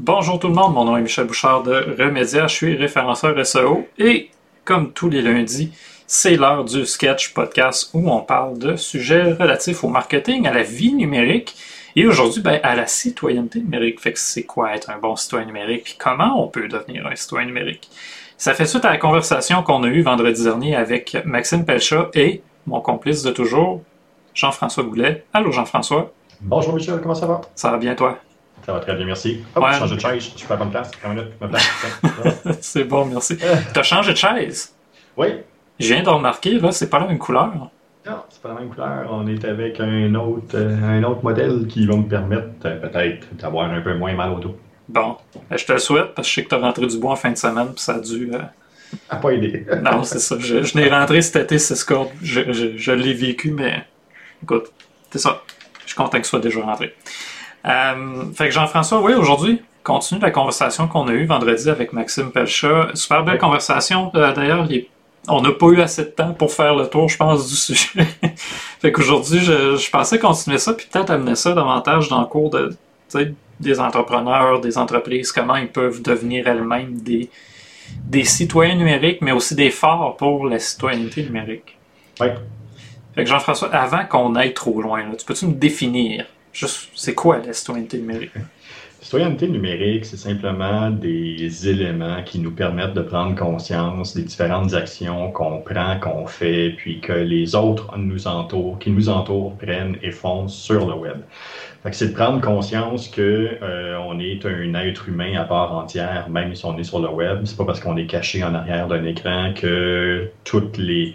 Bonjour tout le monde, mon nom est Michel Bouchard de Remédia, je suis référenceur SEO et comme tous les lundis, c'est l'heure du Sketch Podcast où on parle de sujets relatifs au marketing, à la vie numérique et aujourd'hui à la citoyenneté numérique. Fait que c'est quoi être un bon citoyen numérique et comment on peut devenir un citoyen numérique. Ça fait suite à la conversation qu'on a eue vendredi dernier avec Maxime Pelchat et mon complice de toujours, Jean-François Goulet. Allô Jean-François. Bonjour Michel, comment ça va? Ça va bien toi? Ça va très bien, merci. Oh, ouais. J'ai changé de chaise, je suis pas à la bonne place. C'est bon, merci. T'as changé de chaise? Oui. Je viens de remarquer, là, c'est pas la même couleur. Non, c'est pas la même couleur. On est avec un autre modèle qui va me permettre peut-être d'avoir un peu moins mal au dos. Bon, je te le souhaite parce que je sais que t'as rentré du bois en fin de semaine puis ça a dû... A pas aidé. Non, c'est ça. Je l'ai rentré cet été, c'est ce que je l'ai vécu, mais écoute, c'est ça. Je suis content que ce soit déjà rentré. Fait que Jean-François, oui, aujourd'hui, continue la conversation qu'on a eue vendredi avec Maxime Pelchat. Super belle conversation. D'ailleurs, on n'a pas eu assez de temps pour faire le tour, je pense, du sujet. Fait qu'aujourd'hui, je pensais continuer ça, puis peut-être amener ça davantage dans le cours des entrepreneurs, des entreprises, comment ils peuvent devenir elles-mêmes des citoyens numériques, mais aussi des phares pour la citoyenneté numérique. Oui. Fait que Jean-François, avant qu'on aille trop loin, là, tu peux-tu me définir? Juste, c'est quoi la citoyenneté numérique? La citoyenneté numérique, c'est simplement des éléments qui nous permettent de prendre conscience des différentes actions qu'on prend, qu'on fait, puis que les autres qui nous entourent, prennent et font sur le web. Fait que c'est de prendre conscience qu'on est un être humain à part entière, même si on est sur le web. C'est pas parce qu'on est caché en arrière d'un écran que toutes les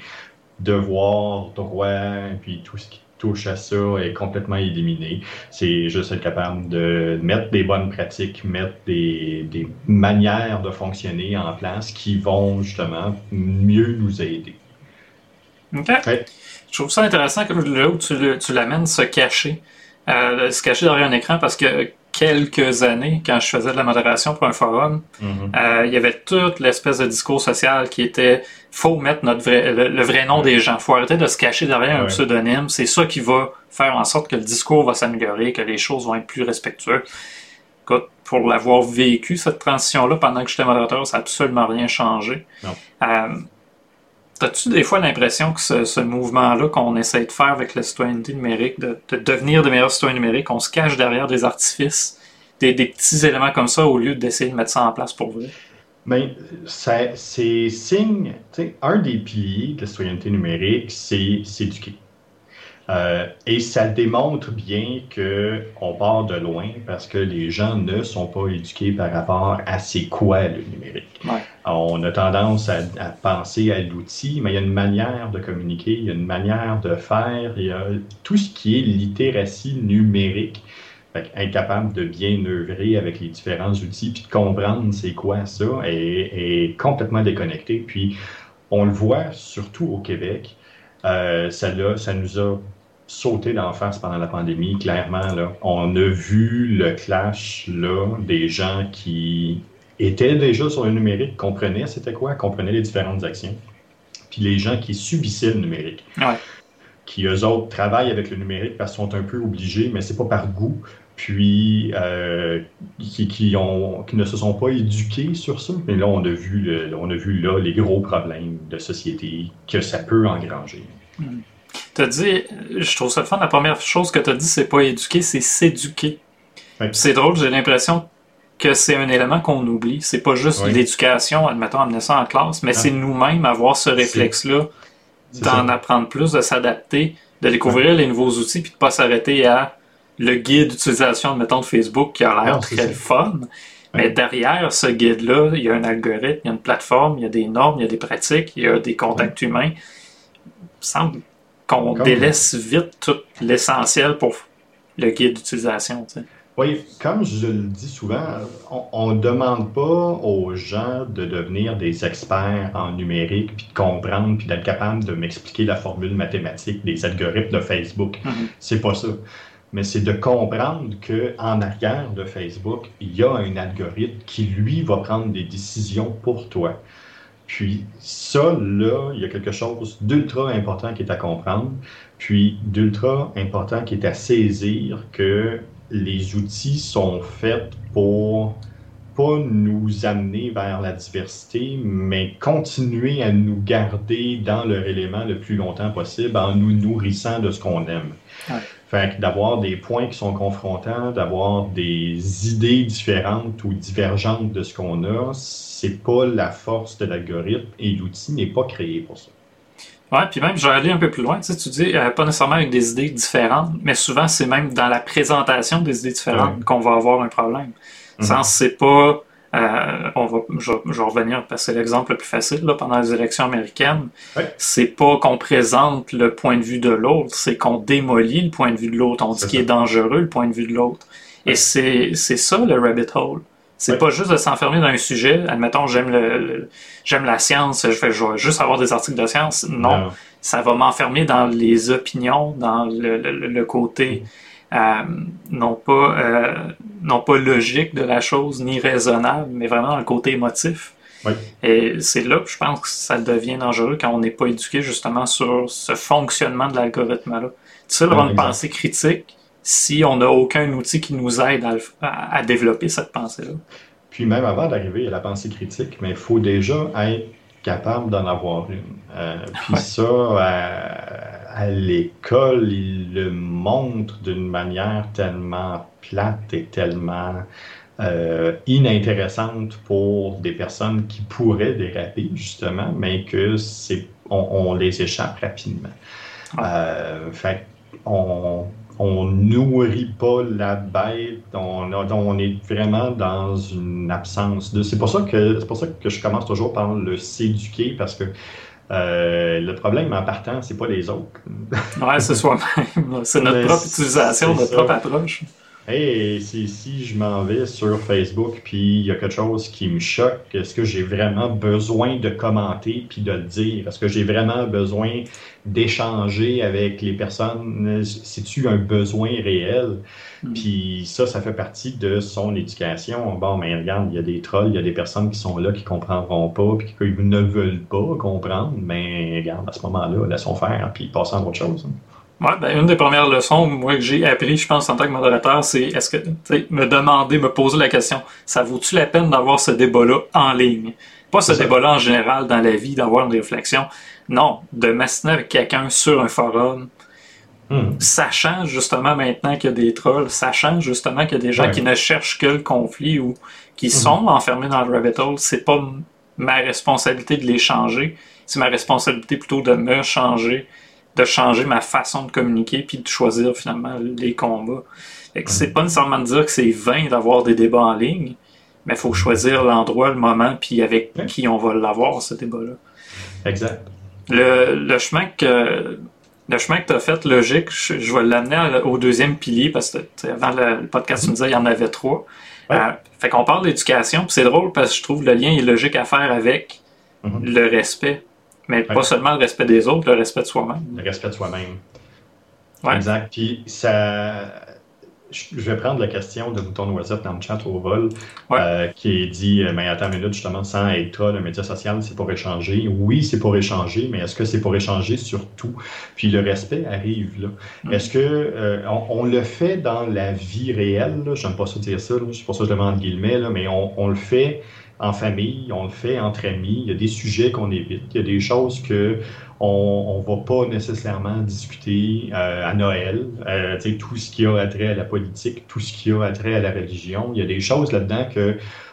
devoirs, droits, puis tout ce qui touche à ça est complètement éliminé. C'est juste être capable de mettre des bonnes pratiques, mettre des manières de fonctionner en place qui vont justement mieux nous aider. OK. Ouais. Je trouve ça intéressant que là où tu l'amènes, se cacher derrière un écran parce que quelques années, quand je faisais de la modération pour un forum, il y avait toute l'espèce de discours social qui était « faut mettre le vrai nom des gens, faut arrêter de se cacher derrière un pseudonyme, c'est ça qui va faire en sorte que le discours va s'améliorer, que les choses vont être plus respectueuses. » Pour l'avoir vécu, cette transition-là, pendant que j'étais modérateur, ça n'a absolument rien changé. As-tu des fois l'impression que ce mouvement-là qu'on essaie de faire avec la citoyenneté numérique, de devenir de meilleurs citoyens numériques, on se cache derrière des artifices, des petits éléments comme ça, au lieu d'essayer de mettre ça en place pour vrai? Bien, c'est signe, tu sais, un des piliers de la citoyenneté numérique, c'est s'éduquer. Et ça démontre bien qu'on part de loin parce que les gens ne sont pas éduqués par rapport à c'est quoi le numérique. Ouais. On a tendance à penser à l'outil, mais il y a une manière de communiquer, il y a une manière de faire, il y a tout ce qui est littératie numérique. Être capable de bien œuvrer avec les différents outils puis de comprendre c'est quoi ça est complètement déconnecté. Puis on le voit surtout au Québec. Ça nous a sauté d'en face pendant la pandémie, clairement. Là, on a vu le clash là, des gens qui étaient déjà sur le numérique, comprenaient c'était quoi, comprenaient les différentes actions, puis les gens qui subissaient le numérique, qui eux autres travaillent avec le numérique parce qu'ils sont un peu obligés, mais c'est pas par goût, puis qui ne se sont pas éduqués sur ça. Mais là, on a vu les gros problèmes de société que ça peut engranger. Tu as dit, je trouve ça le fun, la première chose que tu as dit, c'est pas éduquer, c'est s'éduquer. Oui. Puis c'est drôle, j'ai l'impression que c'est un élément qu'on oublie. C'est pas juste l'éducation, admettons, amener ça en classe, mais c'est nous-mêmes avoir ce réflexe-là d'en apprendre plus, de s'adapter, de découvrir les nouveaux outils, puis de pas s'arrêter à... le guide d'utilisation, mettons, de Facebook qui a l'air très fun, mais derrière ce guide-là, il y a un algorithme, il y a une plateforme, il y a des normes, il y a des pratiques, il y a des contacts humains. Il me semble qu'on délaisse vite tout l'essentiel pour le guide d'utilisation, tu sais. Oui, comme je le dis souvent, on ne demande pas aux gens de devenir des experts en numérique, puis de comprendre, puis d'être capable de m'expliquer la formule mathématique des algorithmes de Facebook. Mm-hmm. C'est pas ça. Mais c'est de comprendre qu'en arrière de Facebook, il y a un algorithme qui, lui, va prendre des décisions pour toi. Puis ça, là, il y a quelque chose d'ultra important qui est à comprendre, puis d'ultra important qui est à saisir que les outils sont faits pour pas nous amener vers la diversité, mais continuer à nous garder dans leur élément le plus longtemps possible en nous nourrissant de ce qu'on aime. Ouais. Fait que d'avoir des points qui sont confrontants, d'avoir des idées différentes ou divergentes de ce qu'on a, c'est pas la force de l'algorithme et l'outil n'est pas créé pour ça. Oui, puis même, j'aurais allé un peu plus loin. Tu sais, tu dis, pas nécessairement avec des idées différentes, mais souvent, c'est même dans la présentation des idées différentes qu'on va avoir un problème. Sans, c'est pas... je vais revenir parce que c'est l'exemple le plus facile là, pendant les élections américaines. Ouais. C'est pas qu'on présente le point de vue de l'autre, c'est qu'on démolit le point de vue de l'autre. On dit qu'il est dangereux, le point de vue de l'autre. Ouais. Et c'est ça, le rabbit hole. C'est pas juste de s'enfermer dans un sujet. Admettons, j'aime la science, je vais juste avoir des articles de science. Non, ça va m'enfermer dans les opinions, dans le côté... non pas logique de la chose, ni raisonnable, mais vraiment un côté émotif. Oui. Et c'est là que je pense que ça devient dangereux quand on n'est pas éduqué justement sur ce fonctionnement de l'algorithme-là. C'est d'avoir une pensée critique si on n'a aucun outil qui nous aide à développer cette pensée-là. Puis même avant d'arriver à la pensée critique, mais il faut déjà être capable d'en avoir une. À l'école, ils le montrent d'une manière tellement plate et tellement inintéressante pour des personnes qui pourraient déraper, justement, mais que on les échappe rapidement. Fait on nourrit pas la bête, on est vraiment dans une absence de... C'est pour ça que je commence toujours par le s'éduquer, parce que le problème en partant, c'est pas les autres. Ouais, c'est soi-même. C'est notre propre utilisation, notre propre approche. Et si je m'en vais sur Facebook puis il y a quelque chose qui me choque, est-ce que j'ai vraiment besoin de commenter puis de le dire? Est-ce que j'ai vraiment besoin d'échanger avec les personnes? C'est-tu un besoin réel? Puis ça fait partie de son éducation. Bon, mais regarde, il y a des trolls, il y a des personnes qui sont là qui ne comprendront pas puis qui ne veulent pas comprendre, mais regarde, à ce moment-là, laissons faire puis passons à autre chose. Ouais, une des premières leçons, moi, que j'ai appris, je pense, en tant que modérateur, c'est est-ce que, tu sais, me poser la question, ça vaut-tu la peine d'avoir ce débat-là en ligne? Pas ce débat-là en général dans la vie, d'avoir une réflexion. Non, de m'assiner avec quelqu'un sur un forum, sachant justement maintenant qu'il y a des trolls, sachant justement qu'il y a des gens qui ne cherchent que le conflit ou qui sont enfermés dans le rabbit hole, c'est pas ma responsabilité de les changer, c'est ma responsabilité plutôt de me changer, de changer ma façon de communiquer puis de choisir finalement les combats. Fait que c'est pas nécessairement de dire que c'est vain d'avoir des débats en ligne, mais il faut choisir l'endroit, le moment, puis avec qui on va l'avoir, ce débat-là. Exact. Le chemin que tu as fait, logique, je vais l'amener au deuxième pilier, parce que avant le podcast, tu me disais qu'il y en avait trois. Ouais. Fait qu'on parle d'éducation, puis c'est drôle parce que je trouve le lien est logique à faire avec le respect. Mais pas seulement le respect des autres, le respect de soi-même. Le respect de soi-même. Ouais. Exact. Puis ça... Je vais prendre la question de Mouton Noisette dans le chat au vol, qui dit « Mais attends une minute, justement, sans être troll, un média social, c'est pour échanger. » Oui, c'est pour échanger, mais est-ce que c'est pour échanger sur tout? Puis le respect arrive là. Est-ce que on le fait dans la vie réelle? Là? J'aime pas ça dire ça, là. C'est pour ça que je le mets entre guillemets, là, mais on le fait... En famille, on le fait entre amis, il y a des sujets qu'on évite, il y a des choses qu'on ne va pas nécessairement discuter à Noël, tu sais, tout ce qui a attrait à la politique, tout ce qui a attrait à la religion, il y a des choses là-dedans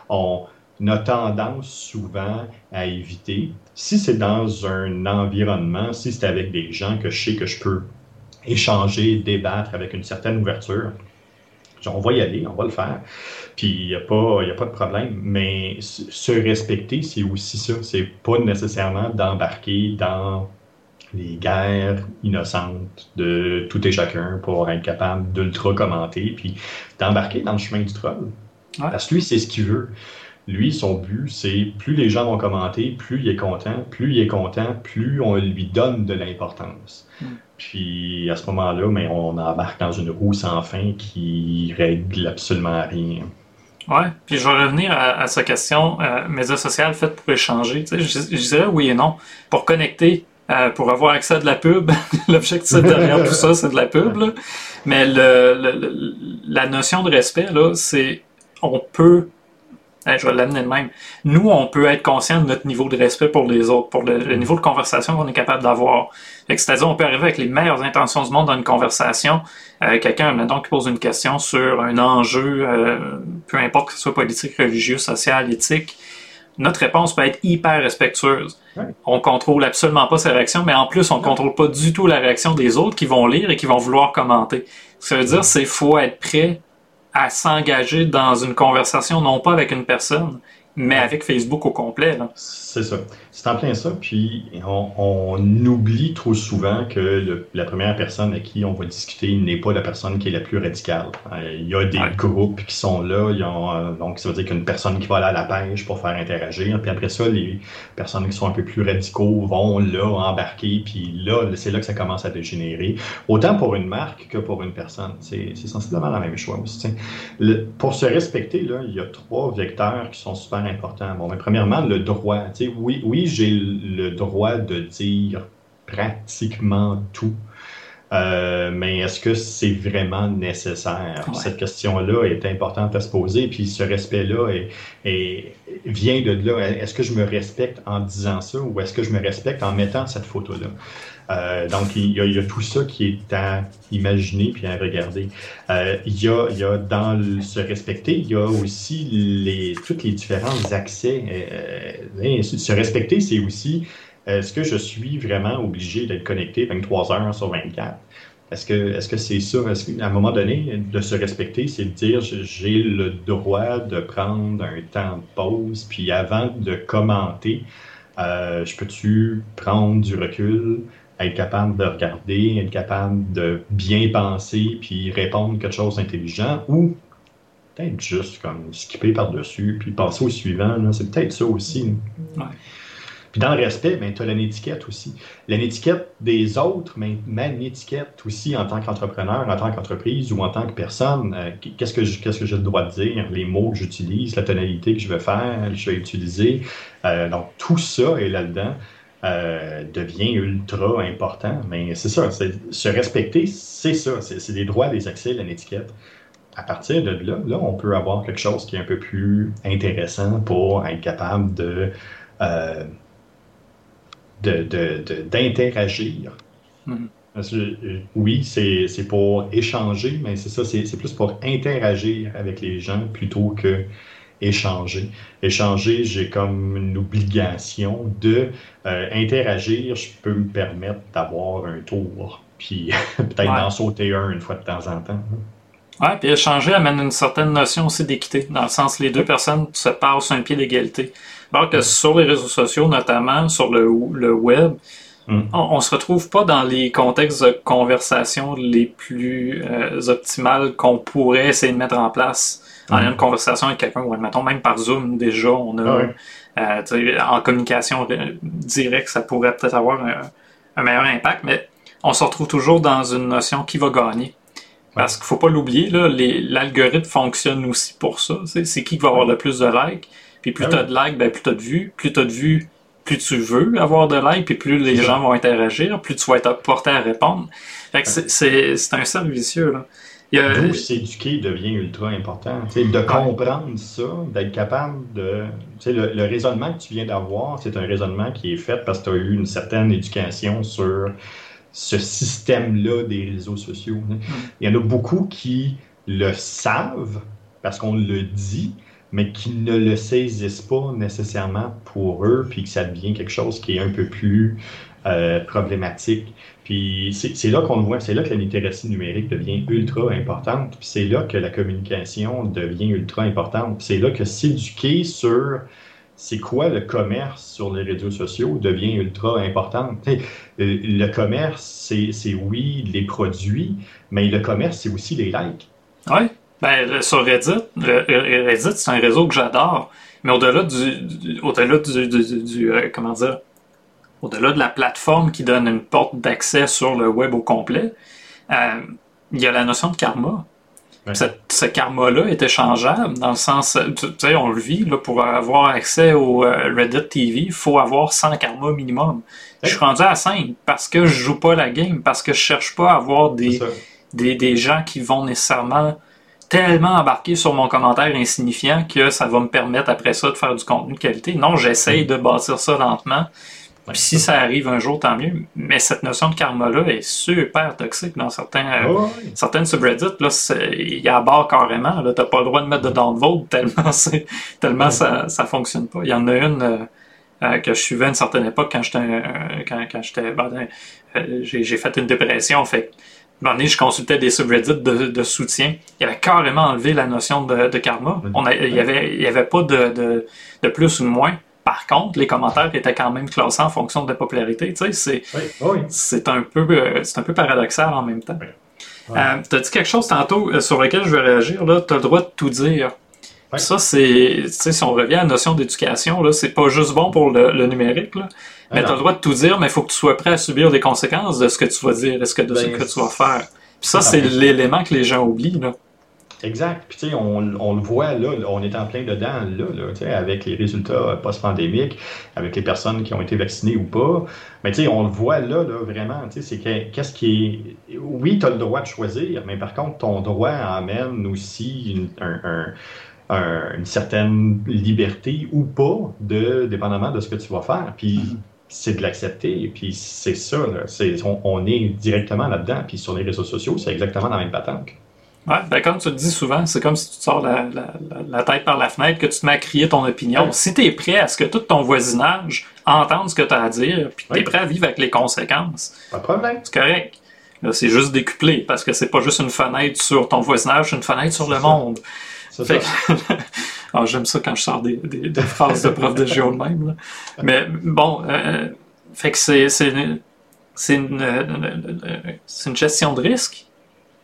qu'on a tendance souvent à éviter. Si c'est dans un environnement, si c'est avec des gens que je sais que je peux échanger, débattre avec une certaine ouverture, on va y aller, on va le faire, puis il n'y a pas de problème, mais se respecter, c'est aussi ça, c'est pas nécessairement d'embarquer dans les guerres innocentes de tout et chacun pour être capable d'ultra-commenter, puis d'embarquer dans le chemin du troll, parce que lui, c'est ce qu'il veut. Lui, son but, c'est plus les gens vont commenter, plus il est content, plus on lui donne de l'importance. Puis, à ce moment-là, mais on embarque dans une roue sans fin qui règle absolument rien. Ouais. Puis, je vais revenir à sa question. Médias sociaux faits pour échanger. Tu sais, je dirais oui et non. Pour connecter, pour avoir accès à de la pub. L'objectif derrière tout ça, c'est de la pub, là. Mais la notion de respect, là, c'est on peut... je vais l'amener de même. Nous, on peut être conscient de notre niveau de respect pour les autres, pour le niveau de conversation qu'on est capable d'avoir. C'est-à-dire, on peut arriver avec les meilleures intentions du monde dans une conversation. Quelqu'un, maintenant, qui pose une question sur un enjeu, peu importe que ce soit politique, religieux, social, éthique, notre réponse peut être hyper respectueuse. Ouais. On contrôle absolument pas sa réaction, mais en plus, on contrôle pas du tout la réaction des autres qui vont lire et qui vont vouloir commenter. Ce que ça veut dire, c'est qu'il faut être prêt à s'engager dans une conversation, non pas avec une personne, mais avec Facebook au complet. Là. C'est ça. C'est en plein ça. Puis, on oublie trop souvent que la première personne à qui on va discuter n'est pas la personne qui est la plus radicale. Il y a des groupes qui sont là. Donc, ça veut dire qu'une personne qui va aller à la pêche pour faire interagir. Puis après ça, les personnes qui sont un peu plus radicaux vont là embarquer. Puis là, c'est là que ça commence à dégénérer. Autant pour une marque que pour une personne. C'est sensiblement la même chose. Pour se respecter, là, il y a 3 vecteurs qui sont super important. Bon, mais premièrement, le droit. Tu sais, oui, j'ai le droit de dire pratiquement tout, mais est-ce que c'est vraiment nécessaire? Ouais. Cette question-là est importante à se poser, puis ce respect-là vient de là. Est-ce que je me respecte en disant ça ou est-ce que je me respecte en mettant cette photo-là? Donc, il y a tout ça qui est à imaginer puis à regarder. Il y a dans se respecter, il y a aussi tous les différents accès. Se respecter, c'est aussi, est-ce que je suis vraiment obligé d'être connecté 23 heures sur 24? Est-ce que c'est ça? Est-ce qu'à un moment donné, de se respecter, c'est de dire j'ai le droit de prendre un temps de pause, puis avant de commenter, je peux-tu prendre du recul, être capable de regarder, être capable de bien penser puis répondre quelque chose d'intelligent ou peut-être juste comme skipper par-dessus puis passer au suivant. Là, c'est peut-être ça aussi. Ouais. Puis dans le respect, tu as l'étiquette aussi. L'étiquette des autres, mais ma étiquette aussi en tant qu'entrepreneur, en tant qu'entreprise ou en tant que personne. Qu'est-ce que j'ai le droit de dire? Les mots que j'utilise, la tonalité que je vais faire, je vais utiliser. Donc tout ça est là-dedans. Devient ultra important. Mais c'est ça, se respecter, c'est ça. C'est des droits, des accès, de l'étiquette. À partir de là, on peut avoir quelque chose qui est un peu plus intéressant pour être capable d'interagir. Mm-hmm. Parce que, oui, c'est pour échanger, mais c'est ça, c'est plus pour interagir avec les gens plutôt que échanger. Échanger, j'ai comme une obligation de interagir, je peux me permettre d'avoir un tour, puis peut-être d'en sauter un une fois de temps en temps. Oui, puis échanger amène une certaine notion aussi d'équité, dans le sens les deux personnes se parlent sur un pied d'égalité. Alors que sur les réseaux sociaux, notamment sur le web, on se retrouve pas dans les contextes de conversation les plus optimales qu'on pourrait essayer de mettre en place. On a une conversation avec quelqu'un, ou admettons, même par Zoom, déjà, on a, en communication directe, ça pourrait peut-être avoir un meilleur impact, mais on se retrouve toujours dans une notion qui va gagner. Parce qu'il ne faut pas l'oublier, là, l'algorithme fonctionne aussi pour ça. C'est qui va avoir le plus de likes, puis plus tu as de likes, plus tu as de vues, plus tu veux avoir de likes, puis plus les gens vont interagir, plus tu vas être porté à répondre. Fait que c'est un cercle vicieux, là. D'où s'éduquer devient ultra important. T'sais, de comprendre ça, d'être capable de... Le raisonnement que tu viens d'avoir, c'est un raisonnement qui est fait parce que tu as eu une certaine éducation sur ce système-là des réseaux sociaux. Il y en a beaucoup qui le savent parce qu'on le dit, mais qui ne le saisissent pas nécessairement pour eux, puis que ça devient quelque chose qui est un peu plus problématique. Puis c'est là qu'on le voit, c'est là que la littératie numérique devient ultra importante, puis c'est là que la communication devient ultra importante, puis c'est là que s'éduquer sur c'est quoi le commerce sur les réseaux sociaux devient ultra important. Le commerce, c'est oui les produits, mais le commerce, c'est aussi les likes. Oui, sur Reddit, Reddit, c'est un réseau que j'adore, mais au-delà de la plateforme qui donne une porte d'accès sur le web au complet, il y a la notion de karma. Ouais. Ce karma-là est échangeable, dans le sens, tu sais, on le vit, là, pour avoir accès au Reddit TV, il faut avoir 100 karma minimum. Ouais. Je suis rendu à 5 parce que je joue pas la game, parce que je cherche pas à avoir des gens qui vont nécessairement tellement embarquer sur mon commentaire insignifiant que ça va me permettre après ça de faire du contenu de qualité. Non, j'essaye de bâtir ça lentement. Puis si ça arrive un jour, tant mieux. Mais cette notion de karma-là est super toxique dans certaines subreddits. Là, il y a à barre carrément. Là, t'as pas le droit de mettre de downvote tellement ça fonctionne pas. Il y en a une que je suivais à une certaine époque quand j'étais... j'ai fait une dépression. Fait un moment donné, je consultais des subreddits de soutien. Il avait carrément enlevé la notion de karma. Il n'y avait pas de plus ou de moins. Par contre, les commentaires étaient quand même classés en fonction de la popularité. Tu sais, c'est un peu paradoxal en même temps. Oui. Oui. Tu as dit quelque chose tantôt sur lequel je vais réagir. Tu as le droit de tout dire. Oui. Ça, c'est, tu sais, si on revient à la notion d'éducation, là, c'est pas juste bon pour le numérique. Là. Mais tu as le droit de tout dire, mais il faut que tu sois prêt à subir les conséquences de ce que tu vas dire et ce que tu vas faire. Puis ça, c'est l'élément que les gens oublient. Là. Exact. Puis, tu sais, on le voit, là, on est en plein dedans, là tu sais, avec les résultats post-pandémiques, avec les personnes qui ont été vaccinées ou pas. Mais, tu sais, on le voit, là vraiment, tu sais, c'est qu'est-ce qui est... Oui, tu as le droit de choisir, mais par contre, ton droit amène aussi une certaine liberté ou pas, dépendamment de ce que tu vas faire. Puis... c'est de l'accepter, puis c'est ça, là, on est directement là-dedans, puis sur les réseaux sociaux, c'est exactement la même patente. Ouais, ben comme tu le dis souvent, c'est comme si tu te sors la tête par la fenêtre, que tu te mets à crier ton opinion. Ouais. Si tu es prêt à ce que tout ton voisinage entende ce que tu as à dire, puis que tu es prêt à vivre avec les conséquences, pas de problème. C'est correct. Là, c'est juste décuplé, parce que c'est pas juste une fenêtre sur ton voisinage, c'est une fenêtre sur le monde. Fait que... Alors, j'aime ça quand je sors des phrases de prof de géo de même. Là. Mais bon, fait que c'est une gestion de risque,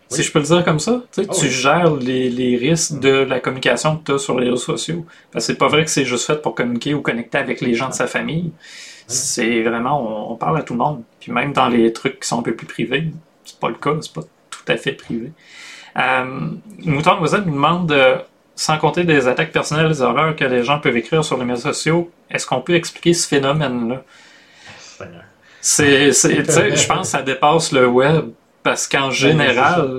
si je peux le dire comme ça. Tu sais, gères les risques de la communication que tu as sur les réseaux sociaux. Parce que c'est pas vrai que c'est juste fait pour communiquer ou connecter avec les gens de sa famille. C'est vraiment, on parle à tout le monde. Puis même dans les trucs qui sont un peu plus privés, c'est pas le cas, c'est pas tout à fait privé. Mouton Noisette nous demande, sans compter des attaques personnelles, des horreurs que les gens peuvent écrire sur les médias sociaux, est-ce qu'on peut expliquer ce phénomène-là? C'est, tu sais, je pense que ça dépasse le web, parce qu'en général,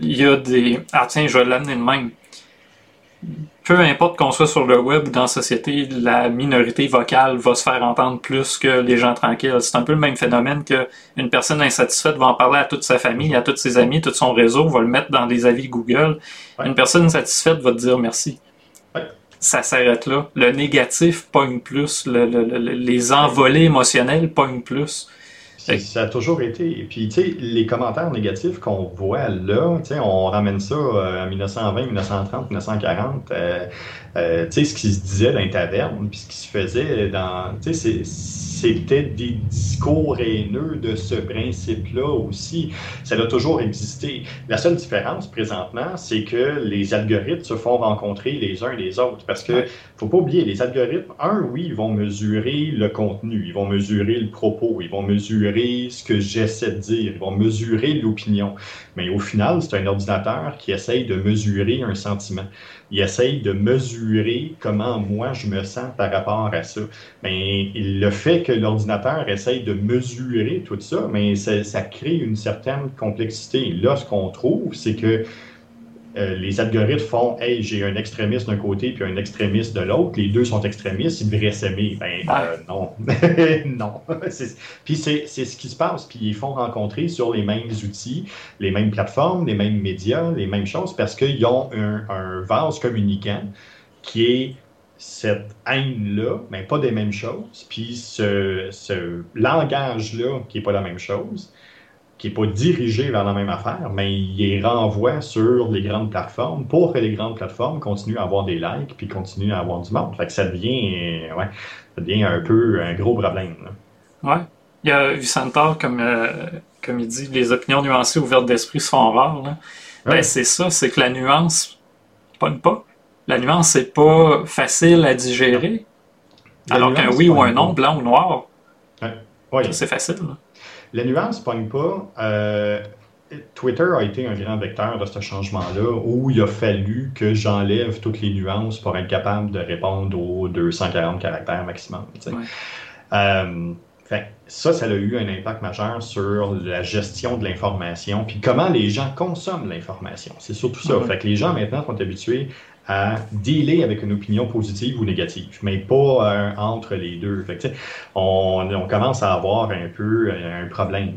il y a des... Ah tiens, je vais l'amener de même. Peu importe qu'on soit sur le web ou dans la société, la minorité vocale va se faire entendre plus que les gens tranquilles. C'est un peu le même phénomène qu'une personne insatisfaite va en parler à toute sa famille, à tous ses amis, tout son réseau, va le mettre dans des avis Google. Ouais. Une personne insatisfaite va te dire merci. Ouais. Ça s'arrête là. Le négatif pogne plus. Les envolées émotionnelles pognent plus. Ça a toujours été. Et puis, tu sais, les commentaires négatifs qu'on voit là, tu sais, on ramène ça à 1920, 1930, 1940. Tu sais, ce qui se disait dans les tavernes, puis ce qui se faisait dans... Tu sais, c'était des discours haineux de ce principe-là aussi. Ça a toujours existé. La seule différence, présentement, c'est que les algorithmes se font rencontrer les uns les autres. Parce que, faut pas oublier, les algorithmes, ils vont mesurer le contenu, ils vont mesurer le propos, ils vont mesurer ce que j'essaie de dire, ils vont mesurer l'opinion. Mais au final, c'est un ordinateur qui essaye de mesurer un sentiment. Il essaye de mesurer comment moi je me sens par rapport à ça. Mais le fait que l'ordinateur essaye de mesurer tout ça, mais ça crée une certaine complexité. Là, ce qu'on trouve, c'est que les algorithmes font « Hey, j'ai un extrémiste d'un côté puis un extrémiste de l'autre, les deux sont extrémistes, ils devraient s'aimer. » Non. Non. Puis c'est ce qui se passe. Puis ils font rencontrer sur les mêmes outils, les mêmes plateformes, les mêmes médias, les mêmes choses, parce qu'ils ont un vase communicant qui est cette haine-là, mais pas des mêmes choses. Puis ce langage-là qui n'est pas la même chose, qui n'est pas dirigé vers la même affaire, mais il les renvoie sur les grandes plateformes pour que les grandes plateformes continuent à avoir des likes puis continuent à avoir du monde. Fait que ça devient, ça devient un peu un gros problème. Oui. Il y a Vincent, comme il dit, les opinions nuancées ouvertes d'esprit se font rares. Là. Ben, c'est ça, c'est que la nuance pogne pas. La nuance, n'est pas facile à digérer. Alors qu'un oui ou un non, blanc ou noir, c'est facile. Là. La nuance ne pogne pas Twitter a été un grand vecteur de ce changement-là où il a fallu que j'enlève toutes les nuances pour être capable de répondre aux 240 caractères maximum. Ouais. Ça a eu un impact majeur sur la gestion de l'information puis comment les gens consomment l'information. C'est surtout ça. Ouais. Fait que les gens maintenant sont habitués à dealer avec une opinion positive ou négative, mais pas entre les deux. Fait que, on commence à avoir un peu un problème.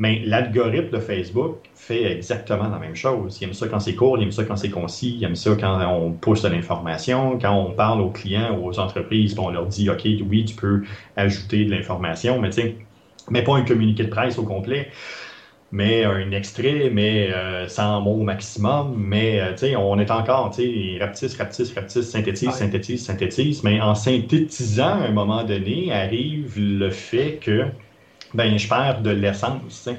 Mais l'algorithme de Facebook fait exactement la même chose. Il aime ça quand c'est court, il aime ça quand c'est concis, il aime ça quand on pousse de l'information, quand on parle aux clients, aux entreprises, on leur dit « OK, oui, tu peux ajouter de l'information, mais pas un communiqué de presse au complet. » mais un extrait, mais 100 mots au maximum, mais on est encore, rapetisse, synthétise, mais en synthétisant à un moment donné arrive le fait que je perds de l'essence, t'sais.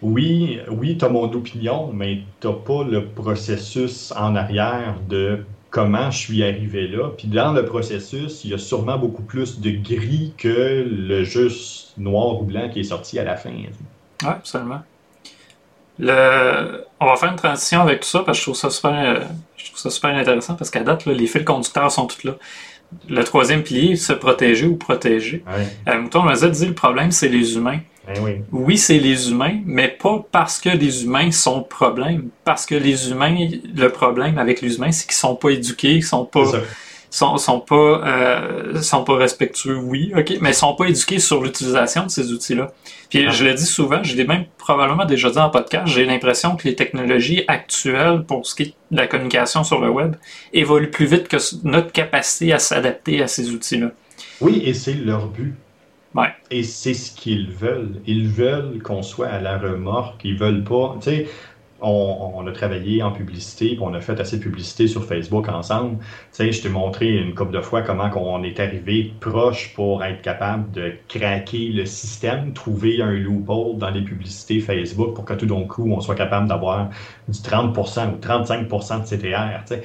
Oui, tu as mon opinion, mais tu n'as pas le processus en arrière de comment je suis arrivé là. Puis dans le processus, il y a sûrement beaucoup plus de gris que le juste noir ou blanc qui est sorti à la fin. T'sais. Oui, absolument. On va faire une transition avec tout ça parce que je trouve ça super intéressant parce qu'à date, là, les fils conducteurs sont tous là. Le troisième pilier, se protéger ou protéger. Ouais. Mouton Noisette dit le problème, c'est les humains. Ben oui. Oui, c'est les humains, mais pas parce que les humains sont le problème. Parce que les humains, le problème avec les humains, c'est qu'ils sont pas éduqués, qu'ils sont pas... sont pas respectueux, oui, ok, mais sont pas éduqués sur l'utilisation de ces outils-là. Puis je le dis souvent, je l'ai même probablement déjà dit en podcast, j'ai l'impression que les technologies actuelles pour ce qui est de la communication sur le web évoluent plus vite que notre capacité à s'adapter à ces outils-là. Oui, et c'est leur but. Ouais. Et c'est ce qu'ils veulent. Ils veulent qu'on soit à la remorque, ils veulent pas, tu sais... On a travaillé en publicité, puis on a fait assez de publicité sur Facebook ensemble. Tu sais, je t'ai montré une couple de fois comment on est arrivé proche pour être capable de craquer le système, trouver un loophole dans les publicités Facebook pour que tout d'un coup, on soit capable d'avoir du 30% ou 35% de CTR, tu sais.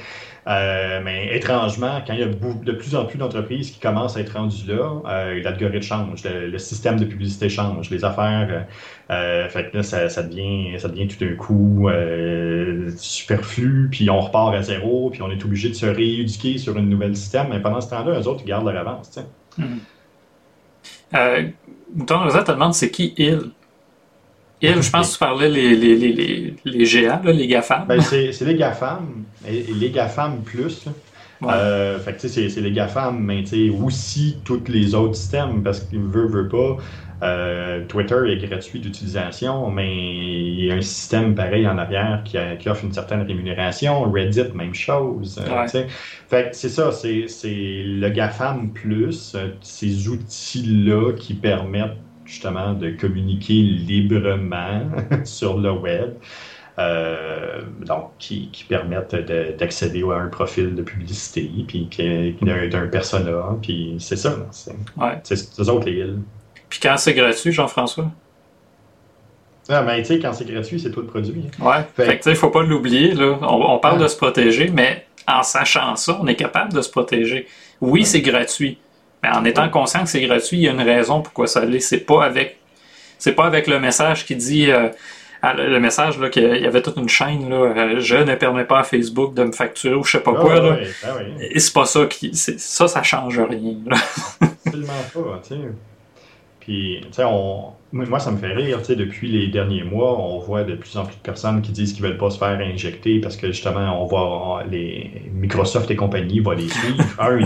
Mais étrangement, quand il y a de plus en plus d'entreprises qui commencent à être rendues là, l'algorithme change, le système de publicité change, les affaires, fait que là, ça devient tout d'un coup superflu, puis on repart à zéro, puis on est obligé de se rééduquer sur un nouvel système, mais pendant ce temps-là, eux autres, ils gardent leur avance, tu sais. Mouton Noisette te demande, c'est qui ils? Je pense que tu parlais les GA, là, les GAFAM. C'est les GAFAM, et les GAFAM plus. Là. Ouais. Fait que c'est les GAFAM, mais aussi tous les autres systèmes, parce qu'ils veulent pas. Twitter est gratuit d'utilisation, mais il y a un système pareil en arrière qui offre une certaine rémunération. Reddit, même chose. Ouais. Fait que c'est ça, c'est le GAFAM plus, ces outils-là qui permettent justement de communiquer librement sur le web, donc qui permettent d'accéder à un profil de publicité, puis d'un persona, puis c'est ça. C'est eux autres, les îles. Puis quand c'est gratuit, Jean-François? Ah, mais tu sais, quand c'est gratuit, c'est tout le produit. Ouais, fait que tu sais, faut pas l'oublier, là. On parle de se protéger, mais en sachant ça, on est capable de se protéger. Oui, c'est gratuit. Mais en étant conscient que c'est gratuit, il y a une raison pourquoi ça l'est. C'est pas avec le message qui dit le message là, qu'il y avait toute une chaîne là, je ne permets pas à Facebook de me facturer ou je sais pas quoi. Là. Ouais, ouais. Et c'est pas ça ça change rien. Absolument pas, tu sais. Puis tu sais, moi ça me fait rire, tu sais, depuis les derniers mois, on voit de plus en plus de personnes qui disent qu'ils veulent pas se faire injecter parce que justement, on voit les Microsoft et compagnie vont les suivre.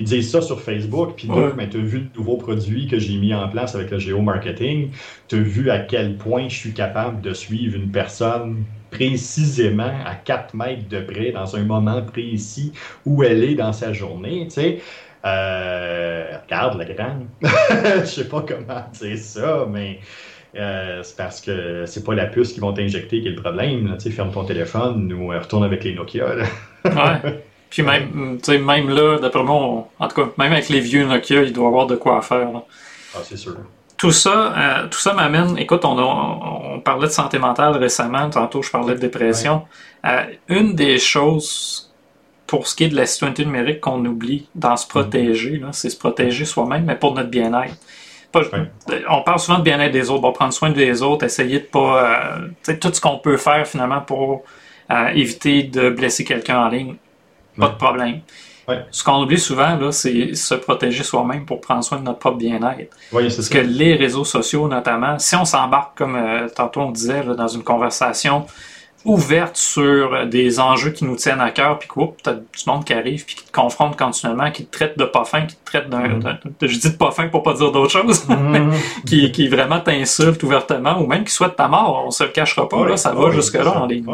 Ils disent ça sur Facebook, puis ouais. Deux, mais t'as vu le nouveau produit que j'ai mis en place avec le géomarketing, t'as vu à quel point je suis capable de suivre une personne précisément à 4 mètres de près dans un moment précis où elle est dans sa journée, tu sais. Regarde le grand. Je sais pas comment dire ça, mais c'est parce que c'est pas la puce qu'ils vont t'injecter qui est le problème. Là. Ferme ton téléphone ou retourne avec les Nokia. Là. Ouais. Puis même là, d'après moi, en tout cas, même avec les vieux Nokia, il doit avoir de quoi faire. Là. Ah, c'est sûr. Tout ça m'amène... Écoute, on parlait de santé mentale récemment. Tantôt, je parlais de dépression. Ouais. Une des choses... Pour ce qui est de la citoyenneté numérique qu'on oublie, d'en se protéger, là, c'est se protéger soi-même, mais pour notre bien-être. On parle souvent de bien-être des autres, bon, prendre soin des autres, essayer de pas... tout ce qu'on peut faire finalement pour éviter de blesser quelqu'un en ligne, pas de problème. Ouais. Ce qu'on oublie souvent, là, c'est se protéger soi-même pour prendre soin de notre propre bien-être. Ouais, c'est parce que les réseaux sociaux notamment, si on s'embarque, comme tantôt on disait, là, dans une conversation ouverte sur des enjeux qui nous tiennent à cœur, puis que t'as du monde qui arrive, puis qui te confronte continuellement, qui te traite de pas fin, qui te traite je dis de pas fin pour pas dire d'autre chose, qui vraiment t'insulte ouvertement, ou même qui souhaite ta mort, on se le cachera pas, là, ça va jusque-là en ligne.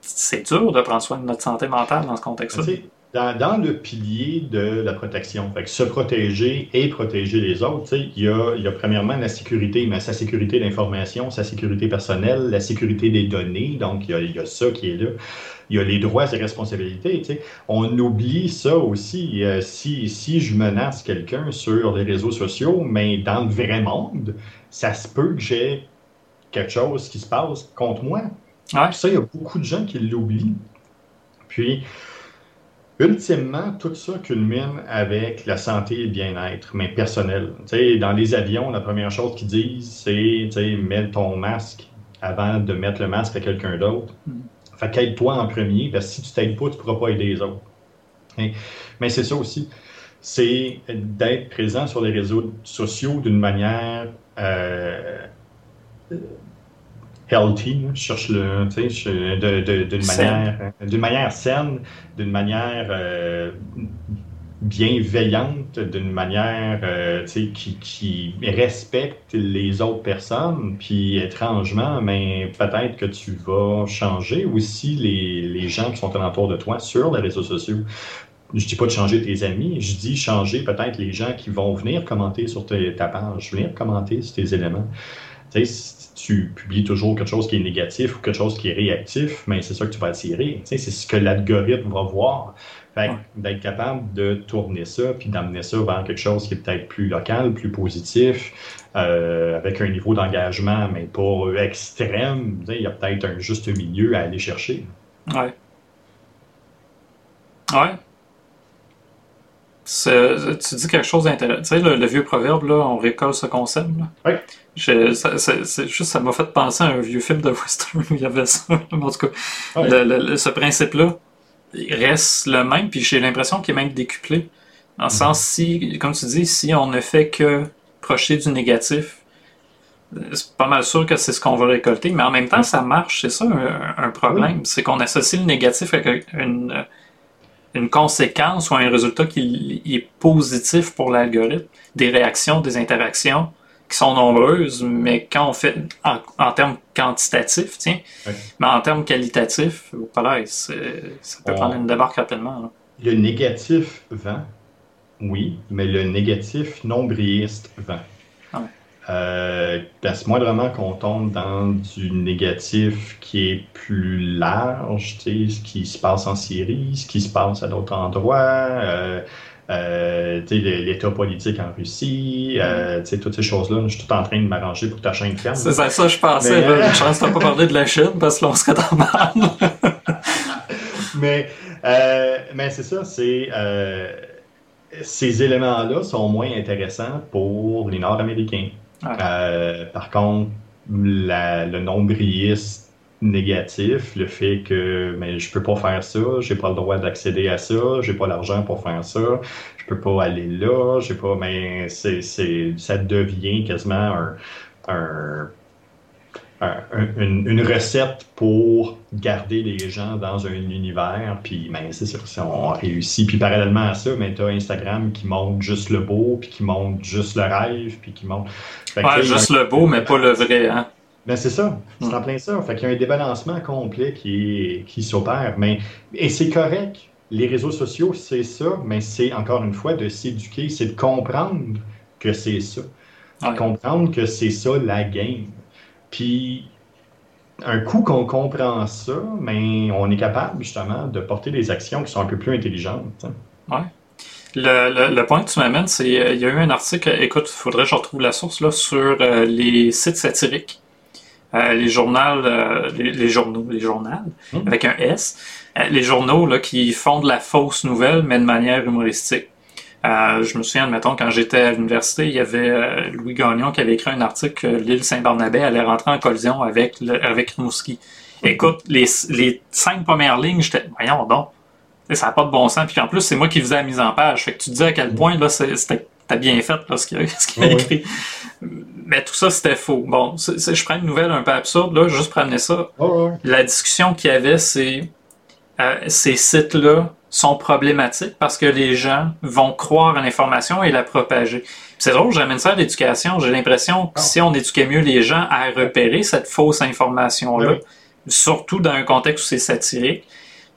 C'est dur de prendre soin de notre santé mentale dans ce contexte-là. Dans le pilier de la protection, fait que se protéger et protéger les autres, il y a premièrement la sécurité, mais sa sécurité d'information, sa sécurité personnelle, la sécurité des données, donc il y a ça qui est là. Il y a les droits et responsabilités. T'sais. On oublie ça aussi. Si je menace quelqu'un sur les réseaux sociaux, mais dans le vrai monde, ça se peut que j'ai quelque chose qui se passe contre moi. Ouais. Ça, il y a beaucoup de gens qui l'oublient. Puis, ultimement, tout ça culmine avec la santé et le bien-être, mais personnel. T'sais, dans les avions, la première chose qu'ils disent, c'est mets ton masque avant de mettre le masque à quelqu'un d'autre. Fait qu'aide-toi en premier, parce que si tu t'aides pas, tu ne pourras pas aider les autres. Et, mais c'est ça aussi, c'est d'être présent sur les réseaux sociaux d'une manière healthy, je cherche le, tu sais, d'une manière saine, d'une manière bienveillante, d'une manière, tu sais, qui respecte les autres personnes, puis étrangement, mais peut-être que tu vas changer aussi les gens qui sont alentour de toi sur les réseaux sociaux. Je dis pas de changer tes amis, je dis changer peut-être les gens qui vont venir commenter sur ta page, venir commenter sur tes éléments. Tu sais, si tu publies toujours quelque chose qui est négatif ou quelque chose qui est réactif, mais c'est ça que tu vas attirer. Tu sais, c'est ce que l'algorithme va voir. Fait que d'être capable de tourner ça puis d'amener ça vers quelque chose qui est peut-être plus local, plus positif, avec un niveau d'engagement, mais pas extrême. Tu sais, il y a peut-être un juste milieu à aller chercher. Ouais. Tu dis quelque chose d'intéressant. Tu sais, le vieux proverbe, là, on récolte ce concept. Oui. C'est juste, ça m'a fait penser à un vieux film de western où il y avait ça. En tout cas, ce principe-là reste le même, puis j'ai l'impression qu'il est même décuplé. Dans le sens, si, comme tu dis, si on ne fait que projeter du négatif, c'est pas mal sûr que c'est ce qu'on va récolter, mais en même temps, ça marche. C'est ça un problème. C'est qu'on associe le négatif avec une conséquence ou un résultat qui est positif pour l'algorithme, des réactions, des interactions qui sont nombreuses, mais quand on fait en termes quantitatifs, mais en termes qualitatifs, voilà, ça peut prendre une débarque rapidement. Là. Le négatif vend, oui, mais le négatif nombrilliste vend. Parce que moindrement qu'on tombe dans du négatif qui est plus large, tu sais, ce qui se passe en Syrie, ce qui se passe à d'autres endroits, tu sais, l'état politique en Russie, tu sais, toutes ces choses-là, je suis tout en train de m'arranger pour que ta chaîne ferme. C'est à ça que je pensais, mais... là, je pense que t'as pas parlé de la Chine parce que là on serait dans le mal. Mais c'est ça, c'est... ces éléments-là sont moins intéressants pour les Nord-Américains. Par contre, le nombrilliste négatif, le fait que mais je peux pas faire ça, j'ai pas le droit d'accéder à ça, j'ai pas l'argent pour faire ça, je peux pas aller là, j'ai pas, mais ça devient quasiment une recette pour garder les gens dans un univers, puis ben, c'est sûr, si on réussit. Puis parallèlement à ça, ben, t'as Instagram qui montre juste le beau, puis qui montre juste le rêve, puis qui montre... juste le beau, mais pas le vrai, hein? Ben c'est ça, c'est en plein ça. Fait qu'il y a un débalancement complet qui s'opère, mais... Et c'est correct, les réseaux sociaux, c'est ça, mais c'est, encore une fois, de s'éduquer, c'est de comprendre que c'est ça. De comprendre que c'est ça la game. Puis, un coup qu'on comprend ça, mais on est capable, justement, de porter des actions qui sont un peu plus intelligentes. Oui. Le point que tu m'amènes, c'est il y a eu un article, écoute, il faudrait que je retrouve la source, là, sur les sites satiriques, les journaux, avec un S, les journaux là, qui font de la fausse nouvelle, mais de manière humoristique. Je me souviens, admettons, quand j'étais à l'université, il y avait Louis Gagnon qui avait écrit un article que l'île Saint-Barnabé allait rentrer en collision avec Rimouski. Écoute, les 5 premières lignes, j'étais, voyons donc, ça n'a pas de bon sens. Puis en plus, c'est moi qui faisais la mise en page. Fait que tu te dis à quel point, là, c'était bien fait, là, ce qu'il a écrit. Mais tout ça, c'était faux. Bon, je prends une nouvelle un peu absurde, là, juste pour amener ça. Oh. La discussion qu'il y avait, c'est ces sites-là sont problématiques parce que les gens vont croire à l'information et la propager. Puis c'est drôle, j'amène ça à l'éducation. J'ai l'impression que si on éduquait mieux les gens à repérer cette fausse information-là, surtout dans un contexte où c'est satirique,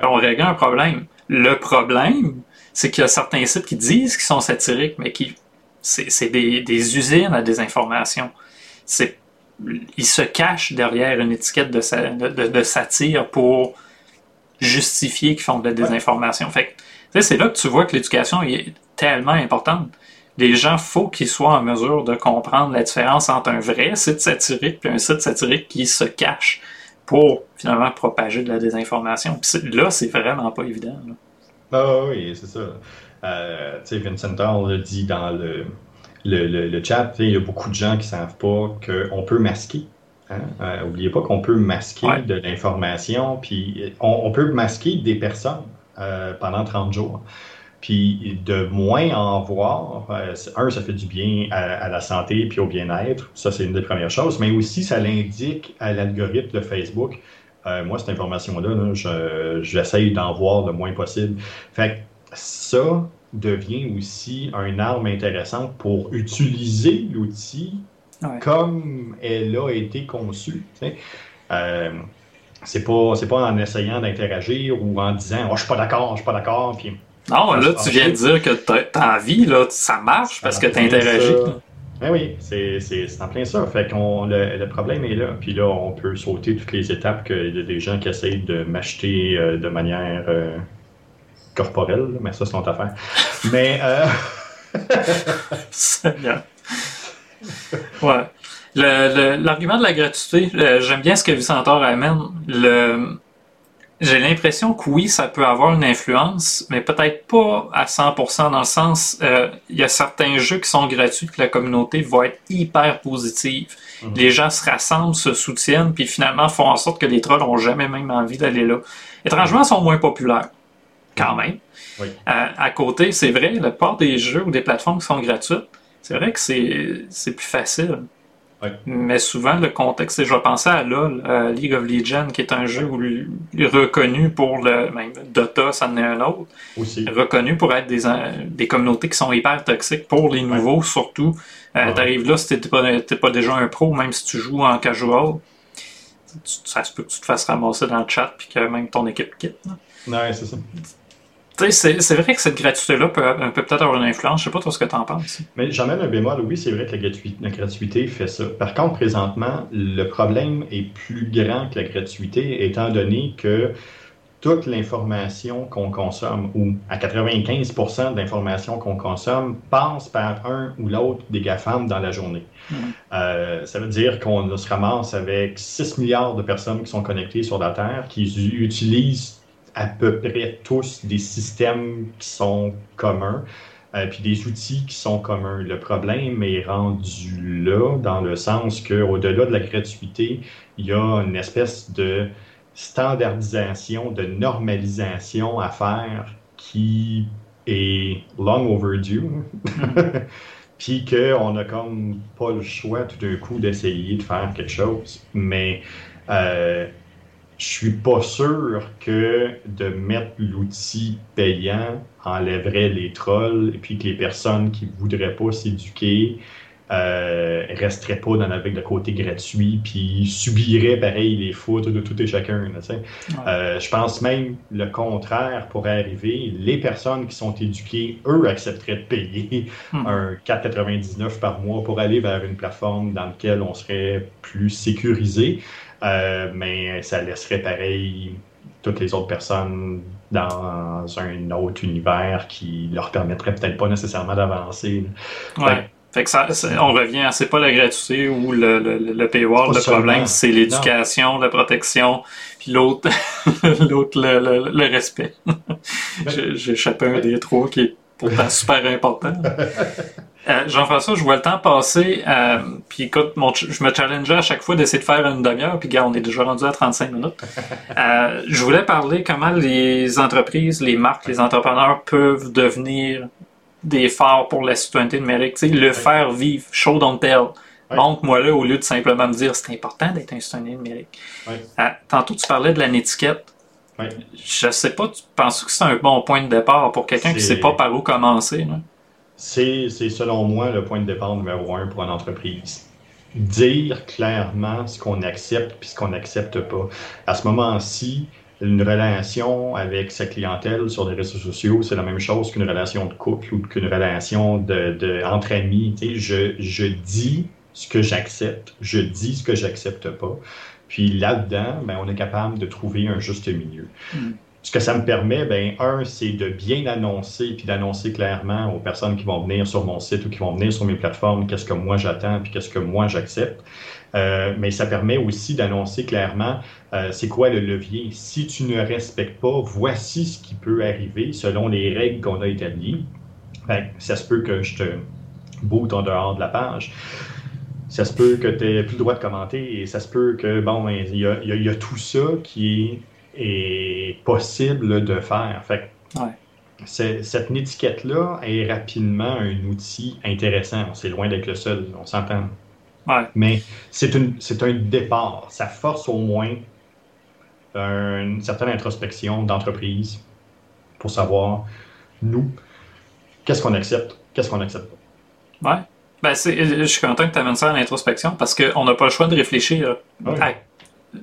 on règle un problème. Le problème, c'est qu'il y a certains sites qui disent qu'ils sont satiriques, mais qui c'est des usines à désinformation. Ils se cachent derrière une étiquette de satire pour justifier qu'ils font de la désinformation. Fait que, c'est là que tu vois que l'éducation est tellement importante. Les gens, faut qu'ils soient en mesure de comprendre la différence entre un vrai site satirique et un site satirique qui se cache pour finalement propager de la désinformation. Puis là, c'est vraiment pas évident. Ah oui, c'est ça. Tu sais, Vincent, on le dit dans le chat, il y a beaucoup de gens qui savent pas qu'on peut masquer. N'oubliez pas qu'on peut masquer de l'information, puis on peut masquer des personnes pendant 30 jours. Puis de moins en voir, ça fait du bien à la santé puis au bien-être. Ça, c'est une des premières choses. Mais aussi, ça l'indique à l'algorithme de Facebook. Moi, cette information-là, là, j'essaye d'en voir le moins possible. Fait que ça devient aussi une arme intéressante pour utiliser l'outil comme elle a été conçue. C'est pas en essayant d'interagir ou en disant « Oh, je suis pas d'accord ». Puis, non, là, tu viens de dire que t'as envie, là, ça marche parce que t'interagis. Ben oui, c'est en plein ça. Fait qu'on le problème est là. Puis là, on peut sauter toutes les étapes que y a des gens qui essayent de m'acheter de manière corporelle, mais ça, c'est notre affaire. Mais c'est bien. Ouais. L'argument de la gratuité, j'aime bien ce que Vicentor amène. J'ai l'impression que oui, ça peut avoir une influence, mais peut-être pas à 100%, dans le sens, il y a certains jeux qui sont gratuits que la communauté va être hyper positive. Mm-hmm. Les gens se rassemblent, se soutiennent, puis finalement font en sorte que les trolls n'ont jamais même envie d'aller là. Étrangement, ils sont moins populaires, quand même. Oui. À côté, c'est vrai, la part des jeux ou des plateformes qui sont gratuites, c'est vrai que c'est plus facile. Oui. Mais souvent, le contexte, je vais penser à LOL, League of Legends, qui est un jeu reconnu pour Dota, ça en est un autre. Aussi. Reconnu pour être des communautés qui sont hyper toxiques pour les nouveaux, surtout. T'arrives là, si t'es pas déjà un pro, même si tu joues en casual, ça se peut que tu te fasses ramasser dans le chat puis que même ton équipe quitte. Non, c'est ça. Tu sais, c'est vrai que cette gratuité-là peut peut-être avoir une influence. Je ne sais pas toi ce que tu en penses. Mais j'emmène un bémol. Oui, c'est vrai que la gratuité fait ça. Par contre, présentement, le problème est plus grand que la gratuité, étant donné que toute l'information qu'on consomme, ou à 95% de l'information qu'on consomme, passe par un ou l'autre des GAFAM dans la journée. Mm-hmm. Ça veut dire qu'on se ramasse avec 6 milliards de personnes qui sont connectées sur la Terre, qui utilisent à peu près tous des systèmes qui sont communs, puis des outils qui sont communs. Le problème est rendu là, dans le sens qu'au-delà de la gratuité, il y a une espèce de standardisation, de normalisation à faire qui est long overdue, puis qu'on n'a comme pas le choix tout d'un coup d'essayer de faire quelque chose. Mais je suis pas sûr que de mettre l'outil payant enlèverait les trolls et puis que les personnes qui voudraient pas s'éduquer resteraient pas avec le côté gratuit puis subiraient pareil les foudres de tout et chacun. Je pense même le contraire pourrait arriver. Les personnes qui sont éduquées, eux, accepteraient de payer un 4,99 par mois pour aller vers une plateforme dans laquelle on serait plus sécurisé. Mais ça laisserait pareil toutes les autres personnes dans un autre univers qui leur permettrait peut-être pas nécessairement d'avancer. Fait que ça, on revient à c'est pas la gratuité ou le paywall, le problème c'est l'éducation, la protection, puis l'autre le respect. J'ai échappé un des trois qui est pourtant super important. Jean-François, je vois le temps passer, puis écoute, je me challengeais à chaque fois d'essayer de faire une demi-heure, puis gars, on est déjà rendu à 35 minutes. Je voulais parler comment les entreprises, les marques, les entrepreneurs peuvent devenir des phares pour la citoyenneté numérique, tu sais, le faire vivre, show don't tell. Oui. Montre-moi là, au lieu de simplement me dire c'est important d'être un citoyen numérique. Oui. Tantôt, tu parlais de la netiquette. Oui. Je sais pas, tu penses que c'est un bon point de départ pour quelqu'un qui sait pas par où commencer? Là? C'est selon moi le point de départ numéro un pour une entreprise. Dire clairement ce qu'on accepte et ce qu'on n'accepte pas. À ce moment-ci, une relation avec sa clientèle sur les réseaux sociaux, c'est la même chose qu'une relation de couple ou qu'une relation entre amis. Tu sais, je dis ce que j'accepte, je dis ce que j'accepte pas. Puis là-dedans, ben, on est capable de trouver un juste milieu. Mm. Ce que ça me permet, ben, c'est de bien annoncer, puis d'annoncer clairement aux personnes qui vont venir sur mon site ou qui vont venir sur mes plateformes, qu'est-ce que moi j'attends, puis qu'est-ce que moi j'accepte. Mais ça permet aussi d'annoncer clairement c'est quoi le levier. Si tu ne respectes pas, voici ce qui peut arriver selon les règles qu'on a établies. Ben, ça se peut que je te boote en dehors de la page. Ça se peut que tu n'aies plus le droit de commenter et ça se peut que, bon, il y a tout ça qui est possible de faire. Fait que cette étiquette-là est rapidement un outil intéressant. C'est loin d'être le seul, on s'entend. Ouais. Mais c'est un départ. Ça force au moins une certaine introspection d'entreprise pour savoir, nous, qu'est-ce qu'on accepte, qu'est-ce qu'on n'accepte pas. Ouais. Ben je suis content que tu amènes ça à l'introspection parce qu'on n'a pas le choix de réfléchir à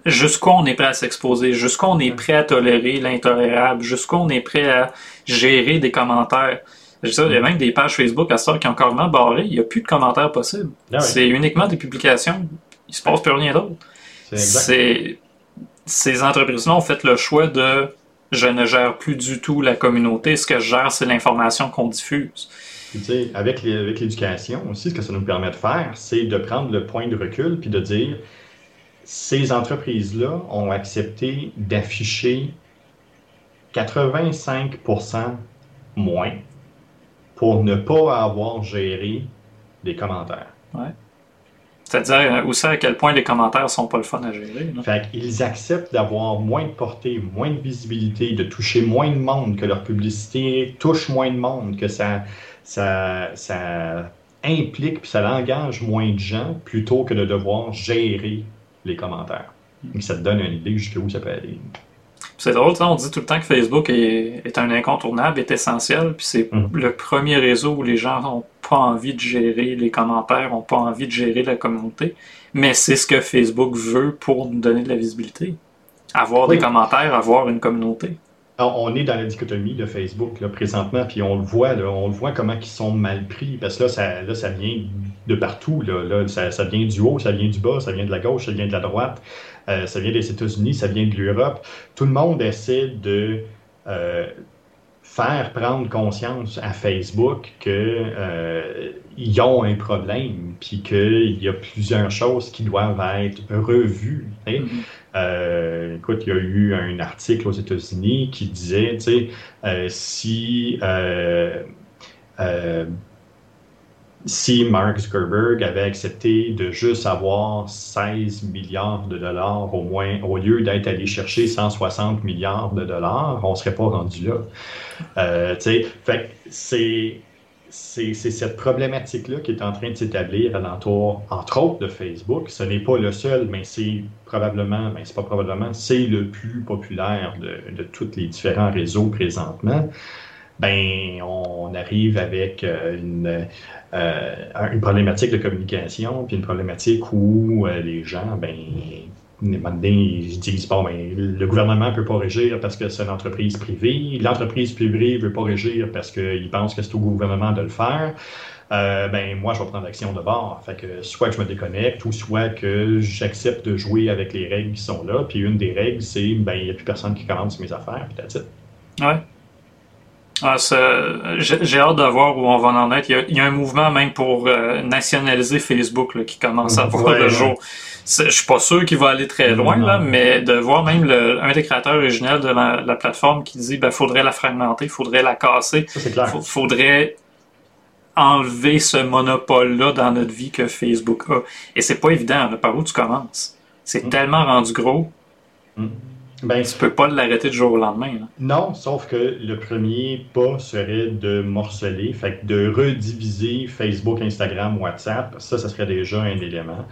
jusqu'où on est prêt à s'exposer, jusqu'où on est prêt à tolérer l'intolérable, jusqu'où on est prêt à gérer des commentaires. Il y a même des pages Facebook à ce soir qui ont carrément barré, il n'y a plus de commentaires possibles. Ah oui. C'est uniquement des publications, il ne se passe plus rien d'autre. Ces entreprises-là ont fait le choix de « je ne gère plus du tout la communauté, ce que je gère c'est l'information qu'on diffuse ». Tu sais, avec l'éducation aussi, ce que ça nous permet de faire, c'est de prendre le point de recul puis de dire ces entreprises-là ont accepté d'afficher 85% moins pour ne pas avoir géré des commentaires. Ouais. C'est-à-dire aussi à quel point les commentaires sont pas le fun à gérer. Là. Fait qu'ils acceptent d'avoir moins de portée, moins de visibilité, de toucher moins de monde, que leur publicité touche moins de monde, que ça implique puis ça engage moins de gens plutôt que de devoir gérer les commentaires. Et ça te donne une idée jusqu'où ça peut aller. C'est drôle, on dit tout le temps que Facebook est un incontournable, est essentiel, puis c'est le premier réseau où les gens n'ont pas envie de gérer les commentaires, n'ont pas envie de gérer la communauté, mais c'est ce que Facebook veut pour nous donner de la visibilité. Avoir des commentaires, avoir une communauté. Alors, on est dans la dichotomie de Facebook là, présentement, puis on le voit, là, comment ils sont mal pris, parce que là, ça vient de partout, là, ça vient du haut, ça vient du bas, ça vient de la gauche, ça vient de la droite, ça vient des États-Unis, ça vient de l'Europe. Tout le monde essaie de faire prendre conscience à Facebook qu'ils ont un problème, puis qu'il y a plusieurs choses qui doivent être revues. Écoute, il y a eu un article aux États-Unis qui disait, tu sais, si Mark Zuckerberg avait accepté de juste avoir 16 milliards de dollars au moins, au lieu d'être allé chercher 160 milliards de dollars, on ne serait pas rendu là. Tu sais, fait que c'est cette problématique-là qui est en train de s'établir alentour, entre autres, de Facebook. Ce n'est pas le seul, mais c'est le plus populaire de tous les différents réseaux présentement. Ben, on arrive avec une problématique de communication, puis une problématique où les gens, ben, maintenant, ils disent, bon, ben, le gouvernement ne peut pas régir parce que c'est une entreprise privée. L'entreprise privée ne veut pas régir parce qu'ils pensent que c'est au gouvernement de le faire. Ben, moi, je vais prendre l'action de bord. Fait que soit que je me déconnecte ou soit que j'accepte de jouer avec les règles qui sont là. Puis une des règles, c'est, ben, il n'y a plus personne qui commande sur mes affaires, puis that's it. Ouais. Ah, j'ai hâte de voir où on va en être. Il y a un mouvement même pour nationaliser Facebook là, qui commence à voir le jour. je suis pas sûr qu'il va aller très loin, là, mais de voir même un des créateurs originels de la plateforme qui dit, ben, faudrait la fragmenter, faudrait la casser, faudrait enlever ce monopole-là dans notre vie que Facebook a. Et c'est pas évident, là, par où tu commences. C'est tellement rendu gros, ben, tu peux pas l'arrêter du jour au lendemain. Là. Non, sauf que le premier pas serait de morceler, fait que de rediviser Facebook, Instagram, WhatsApp, ça serait déjà un élément.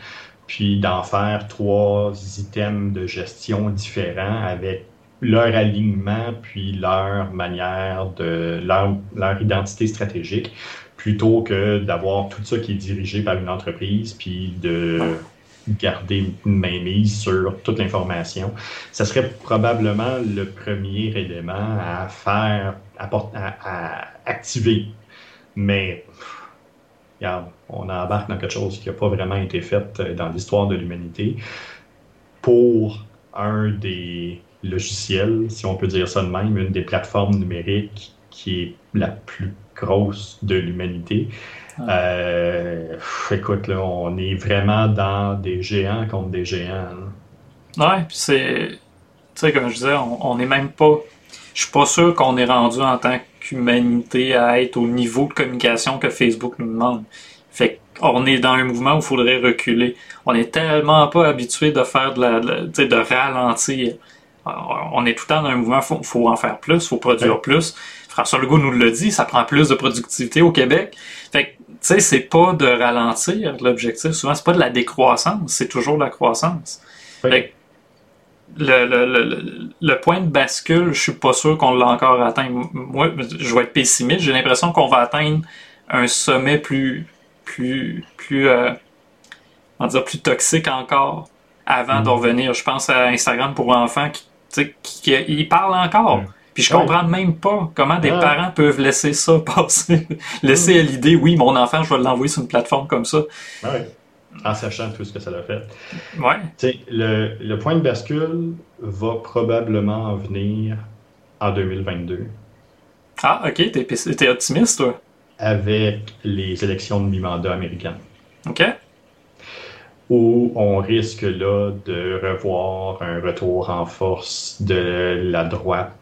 Puis d'en faire 3 items de gestion différents avec leur alignement, puis leur manière de leur identité stratégique, plutôt que d'avoir tout ça qui est dirigé par une entreprise, puis de garder une mainmise sur toute l'information. Ça serait probablement le premier élément à faire, à activer. Mais regarde, on embarque dans quelque chose qui n'a pas vraiment été fait dans l'histoire de l'humanité pour un des logiciels, si on peut dire ça de même, une des plateformes numériques qui est la plus grosse de l'humanité. Écoute, là, on est vraiment dans des géants contre des géants. Là. Ouais, puis c'est... Tu sais, comme je disais, on n'est même pas... Je suis pas sûr qu'on est rendu en tant qu'humanité à être au niveau de communication que Facebook nous demande. Fait qu'on est dans un mouvement où il faudrait reculer. On est tellement pas habitué de faire de ralentir. On est tout le temps dans un mouvement, faut en faire plus, faut produire plus. François Legault nous le dit, ça prend plus de productivité au Québec. Fait que, tu sais, c'est pas de ralentir l'objectif. Souvent, c'est pas de la décroissance, c'est toujours de la croissance. Oui. Fait que, le point de bascule, je suis pas sûr qu'on l'a encore atteint. Moi, je vais être pessimiste. J'ai l'impression qu'on va atteindre un sommet plus toxique encore avant d'en revenir. Je pense à Instagram pour enfants qui parle encore. Puis je comprends même pas comment des parents peuvent laisser ça passer. Laisser à l'idée, oui, mon enfant, je vais l'envoyer sur une plateforme comme ça. Oui, en sachant tout ce que ça l'a fait. Ouais. Tu sais, le point de bascule va probablement venir en 2022. Ah, OK, t'es optimiste, toi? Avec les élections de mi-mandat américaines. OK. Où on risque là de revoir un retour en force de la droite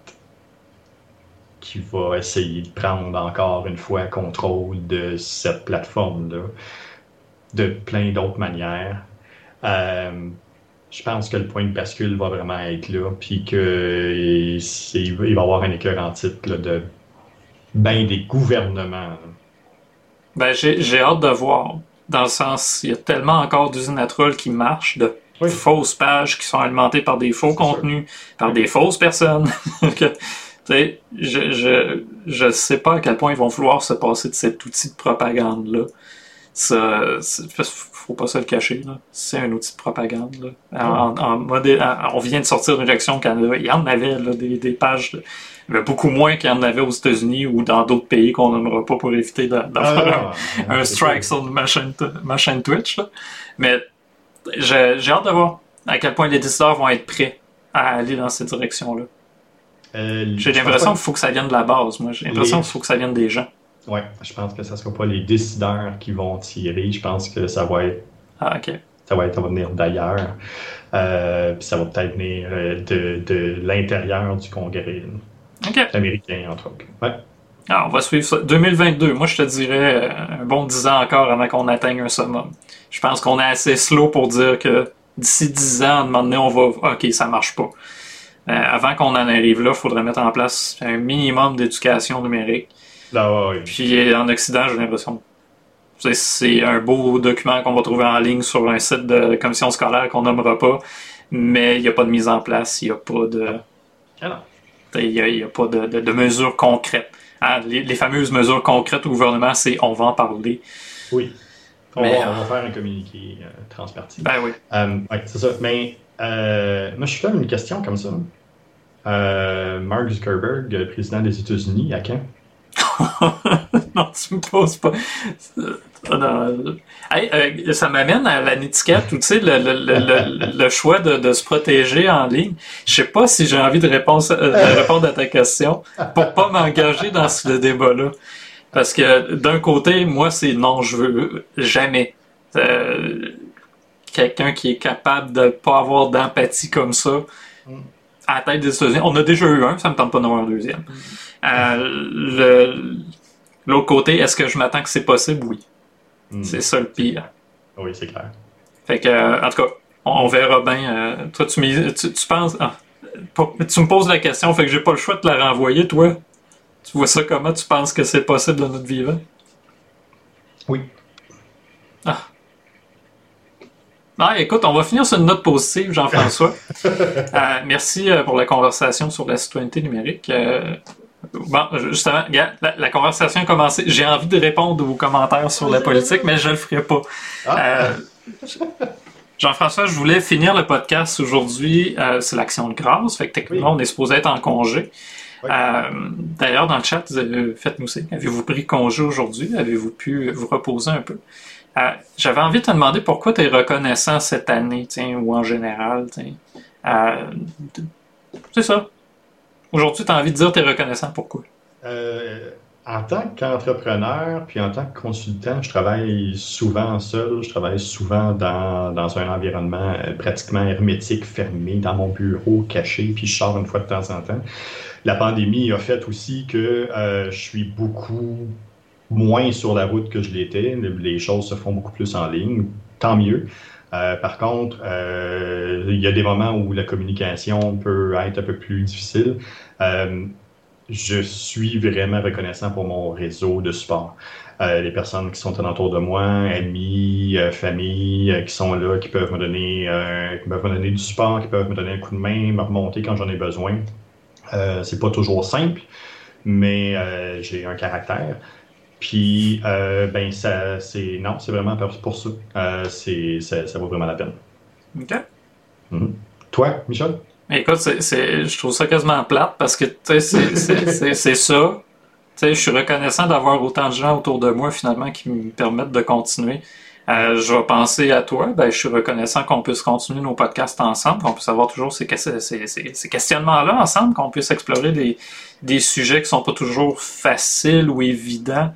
qui va essayer de prendre encore une fois contrôle de cette plateforme-là de plein d'autres manières. Je pense que le point de bascule va vraiment être là, puis qu'il va y avoir un écœur en titre là, de ben des gouvernements. Ben, j'ai hâte de voir. Dans le sens, il y a tellement encore d'usines à trolls qui marchent, de fausses pages qui sont alimentées par des faux contenus, par des fausses personnes. Je sais pas à quel point ils vont vouloir se passer de cet outil de propagande-là. Faut pas se le cacher, là. C'est un outil de propagande, là. On vient de sortir d'une élection au Canada. Il y en avait, là, des pages, mais beaucoup moins qu'il y en avait aux États-Unis ou dans d'autres pays qu'on n'aimera pas pour éviter d'en faire un strike sur ma chaîne Twitch, là. Mais j'ai hâte de voir à quel point les décideurs vont être prêts à aller dans cette direction-là. J'ai l'impression qu'il faut que ça vienne de la base, moi. J'ai l'impression qu'il faut que ça vienne des gens. Oui, je pense que ça ne sera pas les décideurs qui vont tirer. Je pense que ça va être... Ah, OK. Ça va venir d'ailleurs. Puis ça va peut-être venir de l'intérieur du Congrès. OK. Américain, entre autres. Ouais. Alors, on va suivre ça. 2022, moi, je te dirais un bon 10 ans encore avant qu'on atteigne un summum. Je pense qu'on est assez slow pour dire que d'ici 10 ans, à un moment donné, on va... OK, ça ne marche pas. Avant qu'on en arrive là, il faudrait mettre en place un minimum d'éducation numérique. Ah ouais. Puis en Occident, j'ai l'impression que c'est un beau document qu'on va trouver en ligne sur un site de commission scolaire qu'on nommera pas, mais il n'y a pas de mise en place, il n'y a pas de mesures concrètes. Hein? Les fameuses mesures concrètes au gouvernement, c'est on va en parler. Oui. On va faire un communiqué transparti. Ben oui. Oui, c'est ça. Mais moi, je suis là une question comme ça. Mark Zuckerberg, président des États-Unis, à quand? Non, tu me poses pas. Ça m'amène à l'étiquette ou tu sais le choix de se protéger en ligne. Je sais pas si j'ai envie de répondre à ta question pour pas m'engager dans ce débat-là. Parce que d'un côté, moi c'est non, je veux jamais. quelqu'un qui est capable de ne pas avoir d'empathie comme ça à la tête des États-Unis. On a déjà eu un, ça ne me tente pas d'avoir un deuxième. L'autre côté, est-ce que je m'attends que c'est possible? Oui. C'est ça le pire. Oui, c'est clair. Fait que, en tout cas, on verra bien. Toi, tu penses... Ah, tu me poses la question, fait que j'ai pas le choix de te la renvoyer, toi. Tu vois ça comment? Tu penses que c'est possible dans notre vivant? Oui. Ah. Ah, écoute, on va finir sur une note positive, Jean-François. Merci pour la conversation sur la citoyenneté numérique. Bon, justement, la conversation a commencé. J'ai envie de répondre aux commentaires sur la politique, mais je le ferai pas. Jean-François, je voulais finir le podcast aujourd'hui. C'est l'action de grâce. Fait que techniquement, on est supposé être en congé. Oui. D'ailleurs, dans le chat, faites-nous signe. Avez-vous pris congé aujourd'hui? Avez-vous pu vous reposer un peu? J'avais envie de te demander pourquoi tu es reconnaissant cette année, ou en général. C'est ça. Aujourd'hui, tu as envie de dire que tu es reconnaissant. Pourquoi? En tant qu'entrepreneur, puis en tant que consultant, je travaille souvent seul, je travaille souvent dans un environnement pratiquement hermétique, fermé, dans mon bureau, caché, puis je sors une fois de temps en temps. La pandémie a fait aussi que je suis beaucoup moins sur la route que je l'étais. Les choses se font beaucoup plus en ligne, tant mieux. Par contre, il y a des moments où la communication peut être un peu plus difficile. Je suis vraiment reconnaissant pour mon réseau de support. Les personnes qui sont alentour de moi, amis, famille, qui sont là, qui peuvent me donner du support, qui peuvent me donner un coup de main, me remonter quand j'en ai besoin. C'est pas toujours simple, mais j'ai un caractère. Puis, c'est vraiment pour ça. Ça vaut vraiment la peine. OK. Mm-hmm. Toi, Michel? Écoute, je trouve ça quasiment plate parce que, c'est ça. Je suis reconnaissant d'avoir autant de gens autour de moi, finalement, qui me permettent de continuer. Je vais penser à toi. Je suis reconnaissant qu'on puisse continuer nos podcasts ensemble, qu'on puisse avoir toujours ces questionnements-là ensemble, qu'on puisse explorer des sujets qui sont pas toujours faciles ou évidents,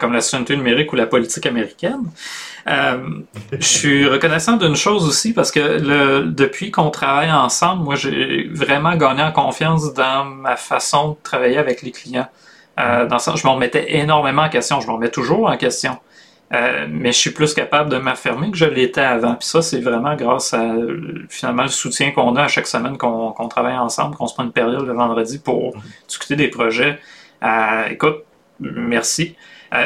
comme la société numérique ou la politique américaine. Je suis reconnaissant d'une chose aussi, parce que depuis qu'on travaille ensemble, moi, j'ai vraiment gagné en confiance dans ma façon de travailler avec les clients. Dans le sens, je m'en remettais énormément en question. Je m'en remets toujours en question. Mais je suis plus capable de m'affirmer que je l'étais avant. Puis ça, c'est vraiment grâce à finalement le soutien qu'on a à chaque semaine qu'on travaille ensemble, qu'on se prend une période le vendredi pour discuter des projets. Écoute, merci.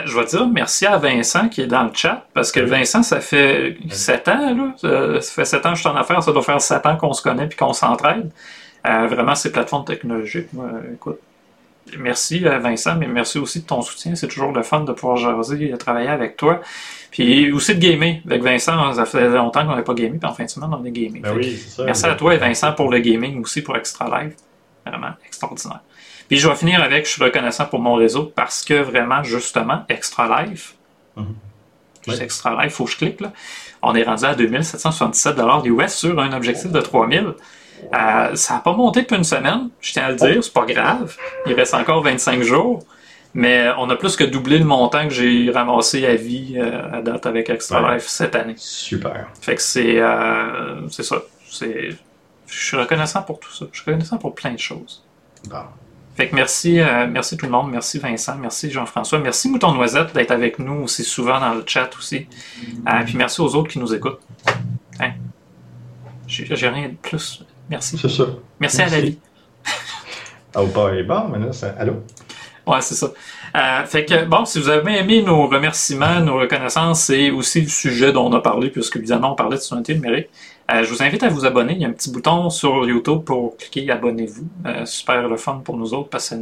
Je vais dire merci à Vincent qui est dans le chat, parce que Vincent, ça fait 7 ans, là. Ça fait 7 ans que je suis en affaires, ça doit faire 7 ans qu'on se connaît puis qu'on s'entraide. Vraiment, ces plateformes technologiques, écoute. Merci Vincent, mais merci aussi de ton soutien. C'est toujours le fun de pouvoir jaser et travailler avec toi. Puis aussi de gamer. Avec Vincent, ça faisait longtemps qu'on n'avait pas gamé, puis en fin de semaine, on est gamé. Ben oui, c'est ça, merci à toi et Vincent pour le gaming aussi, pour Extra Life. Vraiment extraordinaire. Puis je vais finir avec, je suis reconnaissant pour mon réseau parce que vraiment, justement, Extra Life, juste Extra Life, faut que je clique, là. On est rendu à 2777 US sur un objectif de 3000. Ça n'a pas monté depuis une semaine, je tiens à le dire, c'est pas grave. Il reste encore 25 jours, mais on a plus que doublé le montant que j'ai ramassé à vie à date avec Extra Life cette année. Super. Fait que c'est ça. Je suis reconnaissant pour tout ça. Je suis reconnaissant pour plein de choses. Bon. Fait que merci tout le monde, merci Vincent, merci Jean-François, merci Mouton Noisette d'être avec nous aussi souvent dans le chat aussi. Puis merci aux autres qui nous écoutent. Hein? J'ai rien de plus. Merci. C'est ça. Merci à la vie. Au bas et bas, maintenant, c'est allô? Ouais, c'est ça. Fait que, bon, si vous avez aimé nos remerciements, nos reconnaissances et aussi le sujet dont on a parlé, puisque évidemment, on parlait de société numérique, je vous invite à vous abonner. Il y a un petit bouton sur YouTube pour cliquer « Abonnez-vous ». Super le fun pour nous autres parce que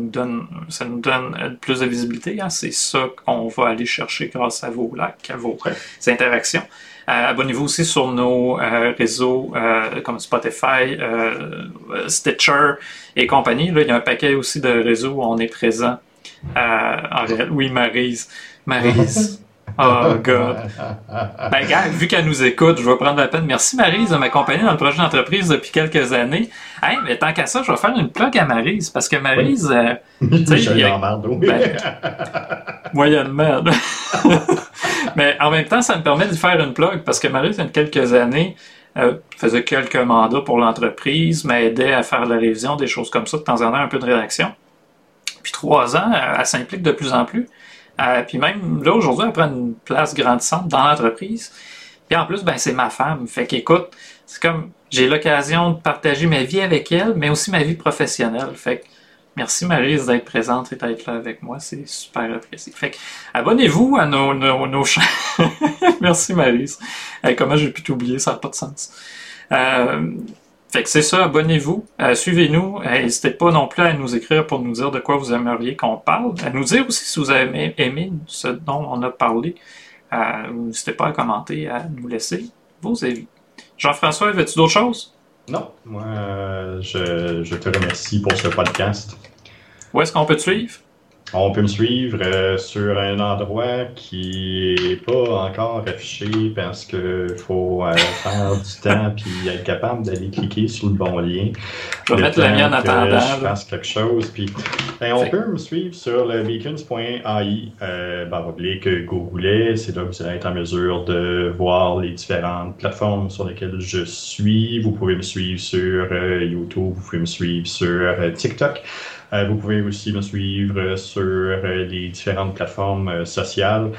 ça nous donne plus de visibilité. Hein. C'est ça qu'on va aller chercher grâce à vos likes, à vos interactions. Abonnez-vous aussi sur nos réseaux comme Spotify, Stitcher et compagnie. Là, il y a un paquet aussi de réseaux où on est présent. Oui, Maryse. Oh God. Ben, gars, vu qu'elle nous écoute, je vais prendre la peine. Merci Maryse de m'accompagner dans le projet d'entreprise depuis quelques années. Hey, mais tant qu'à ça, je vais faire une plug à Maryse parce que Maryse, tu sais, moyennement. Mais en même temps, ça me permet de faire une plug, parce que Maryse, il y a quelques années, faisait quelques mandats pour l'entreprise, m'aidait à faire de la révision, des choses comme ça, de temps en temps, un peu de rédaction. Puis 3 ans, elle s'implique de plus en plus. Puis même là, aujourd'hui, elle prend une place grandissante dans l'entreprise. Puis en plus, ben c'est ma femme. Fait qu'écoute, c'est comme, j'ai l'occasion de partager ma vie avec elle, mais aussi ma vie professionnelle. Fait que merci Maryse d'être présente et d'être là avec moi, c'est super apprécié. Fait que abonnez-vous à nos chaînes. Merci Maryse. Comment j'ai pu t'oublier, ça n'a pas de sens. Fait que c'est ça, abonnez-vous, suivez-nous, n'hésitez pas non plus à nous écrire pour nous dire de quoi vous aimeriez qu'on parle, à nous dire aussi si vous avez aimé ce dont on a parlé, n'hésitez pas à commenter, à nous laisser vos avis. Jean-François, avais-tu d'autres choses? Non, moi je te remercie pour ce podcast. Où est-ce qu'on peut te suivre? On peut me suivre sur un endroit qui n'est pas encore affiché parce que faut faire du temps puis être capable d'aller cliquer sur le bon lien. Je vais mettre le mien en attendant. Je fasse quelque chose. Puis, on peut me suivre sur le Beacons.ai /gogoulet. C'est là que vous allez être en mesure de voir les différentes plateformes sur lesquelles je suis. Vous pouvez me suivre sur YouTube, vous pouvez me suivre sur TikTok. Vous pouvez aussi me suivre sur les différentes plateformes sociales.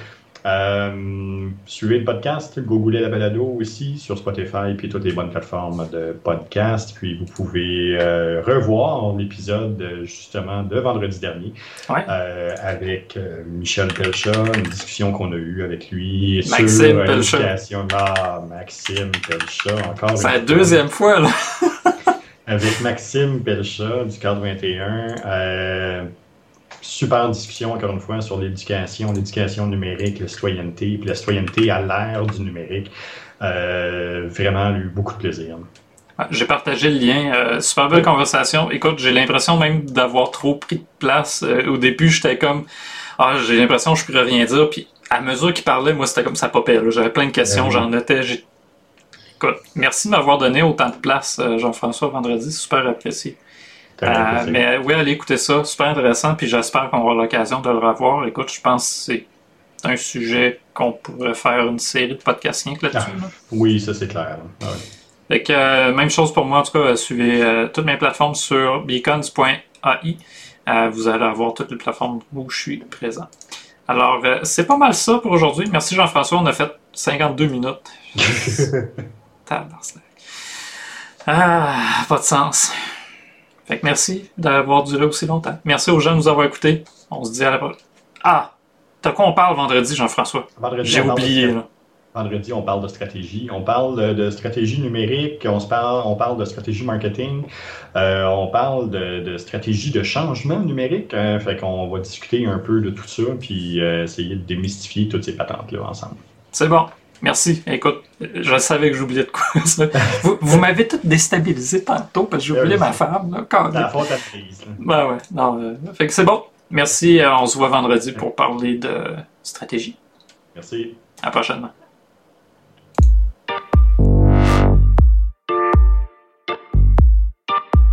Suivez le podcast, Gogoulet la balado aussi, sur Spotify, puis toutes les bonnes plateformes de podcast. Puis vous pouvez revoir l'épisode, justement, de vendredi dernier, avec Michel Pelchat, une discussion qu'on a eue avec lui sur l'éducation. Ah, Maxime Pelchat, encore. C'est la deuxième fois, là. Avec Maxime Pelchat du 421. Super discussion, encore une fois, sur l'éducation numérique, la citoyenneté, puis la citoyenneté à l'ère du numérique. Vraiment, eu beaucoup de plaisir. J'ai partagé le lien. Super belle conversation. Écoute, j'ai l'impression même d'avoir trop pris de place. Au début, j'étais comme... j'ai l'impression que je ne pourrais rien dire. Puis à mesure qu'il parlait, moi, c'était comme ça popait. J'avais plein de questions, j'en notais... Écoute, merci de m'avoir donné autant de place, Jean-François, vendredi. Super apprécié. Mais oui, allez écouter ça. Super intéressant. Puis j'espère qu'on aura l'occasion de le revoir. Écoute, je pense que c'est un sujet qu'on pourrait faire une série de podcasts là-dessus. Là. Oui, ça, c'est clair. Ouais. Fait que, même chose pour moi. En tout cas, suivez toutes mes plateformes sur beacons.ai. Vous allez avoir toutes les plateformes où je suis présent. Alors, c'est pas mal ça pour aujourd'hui. Merci, Jean-François. On a fait 52 minutes. Pas de sens. Fait que merci d'avoir duré aussi longtemps. Merci aux gens de nous avoir écoutés. On se dit à la prochaine. De quoi on parle vendredi, Jean-François? J'ai oublié. Vendredi, on parle de stratégie. On parle de stratégie numérique. On parle de stratégie marketing. On parle de stratégie de changement numérique. Fait qu'on va discuter un peu de tout ça puis essayer de démystifier toutes ces patentes-là ensemble. C'est bon. Merci. Écoute, je savais que j'oubliais de quoi ça. Vous m'avez tout déstabilisé tantôt parce que j'ai oublié ma femme. Là, quand la faute à prise. Ben ouais. Non, fait que c'est bon. Merci. On se voit vendredi pour parler de stratégie. Merci. À prochainement.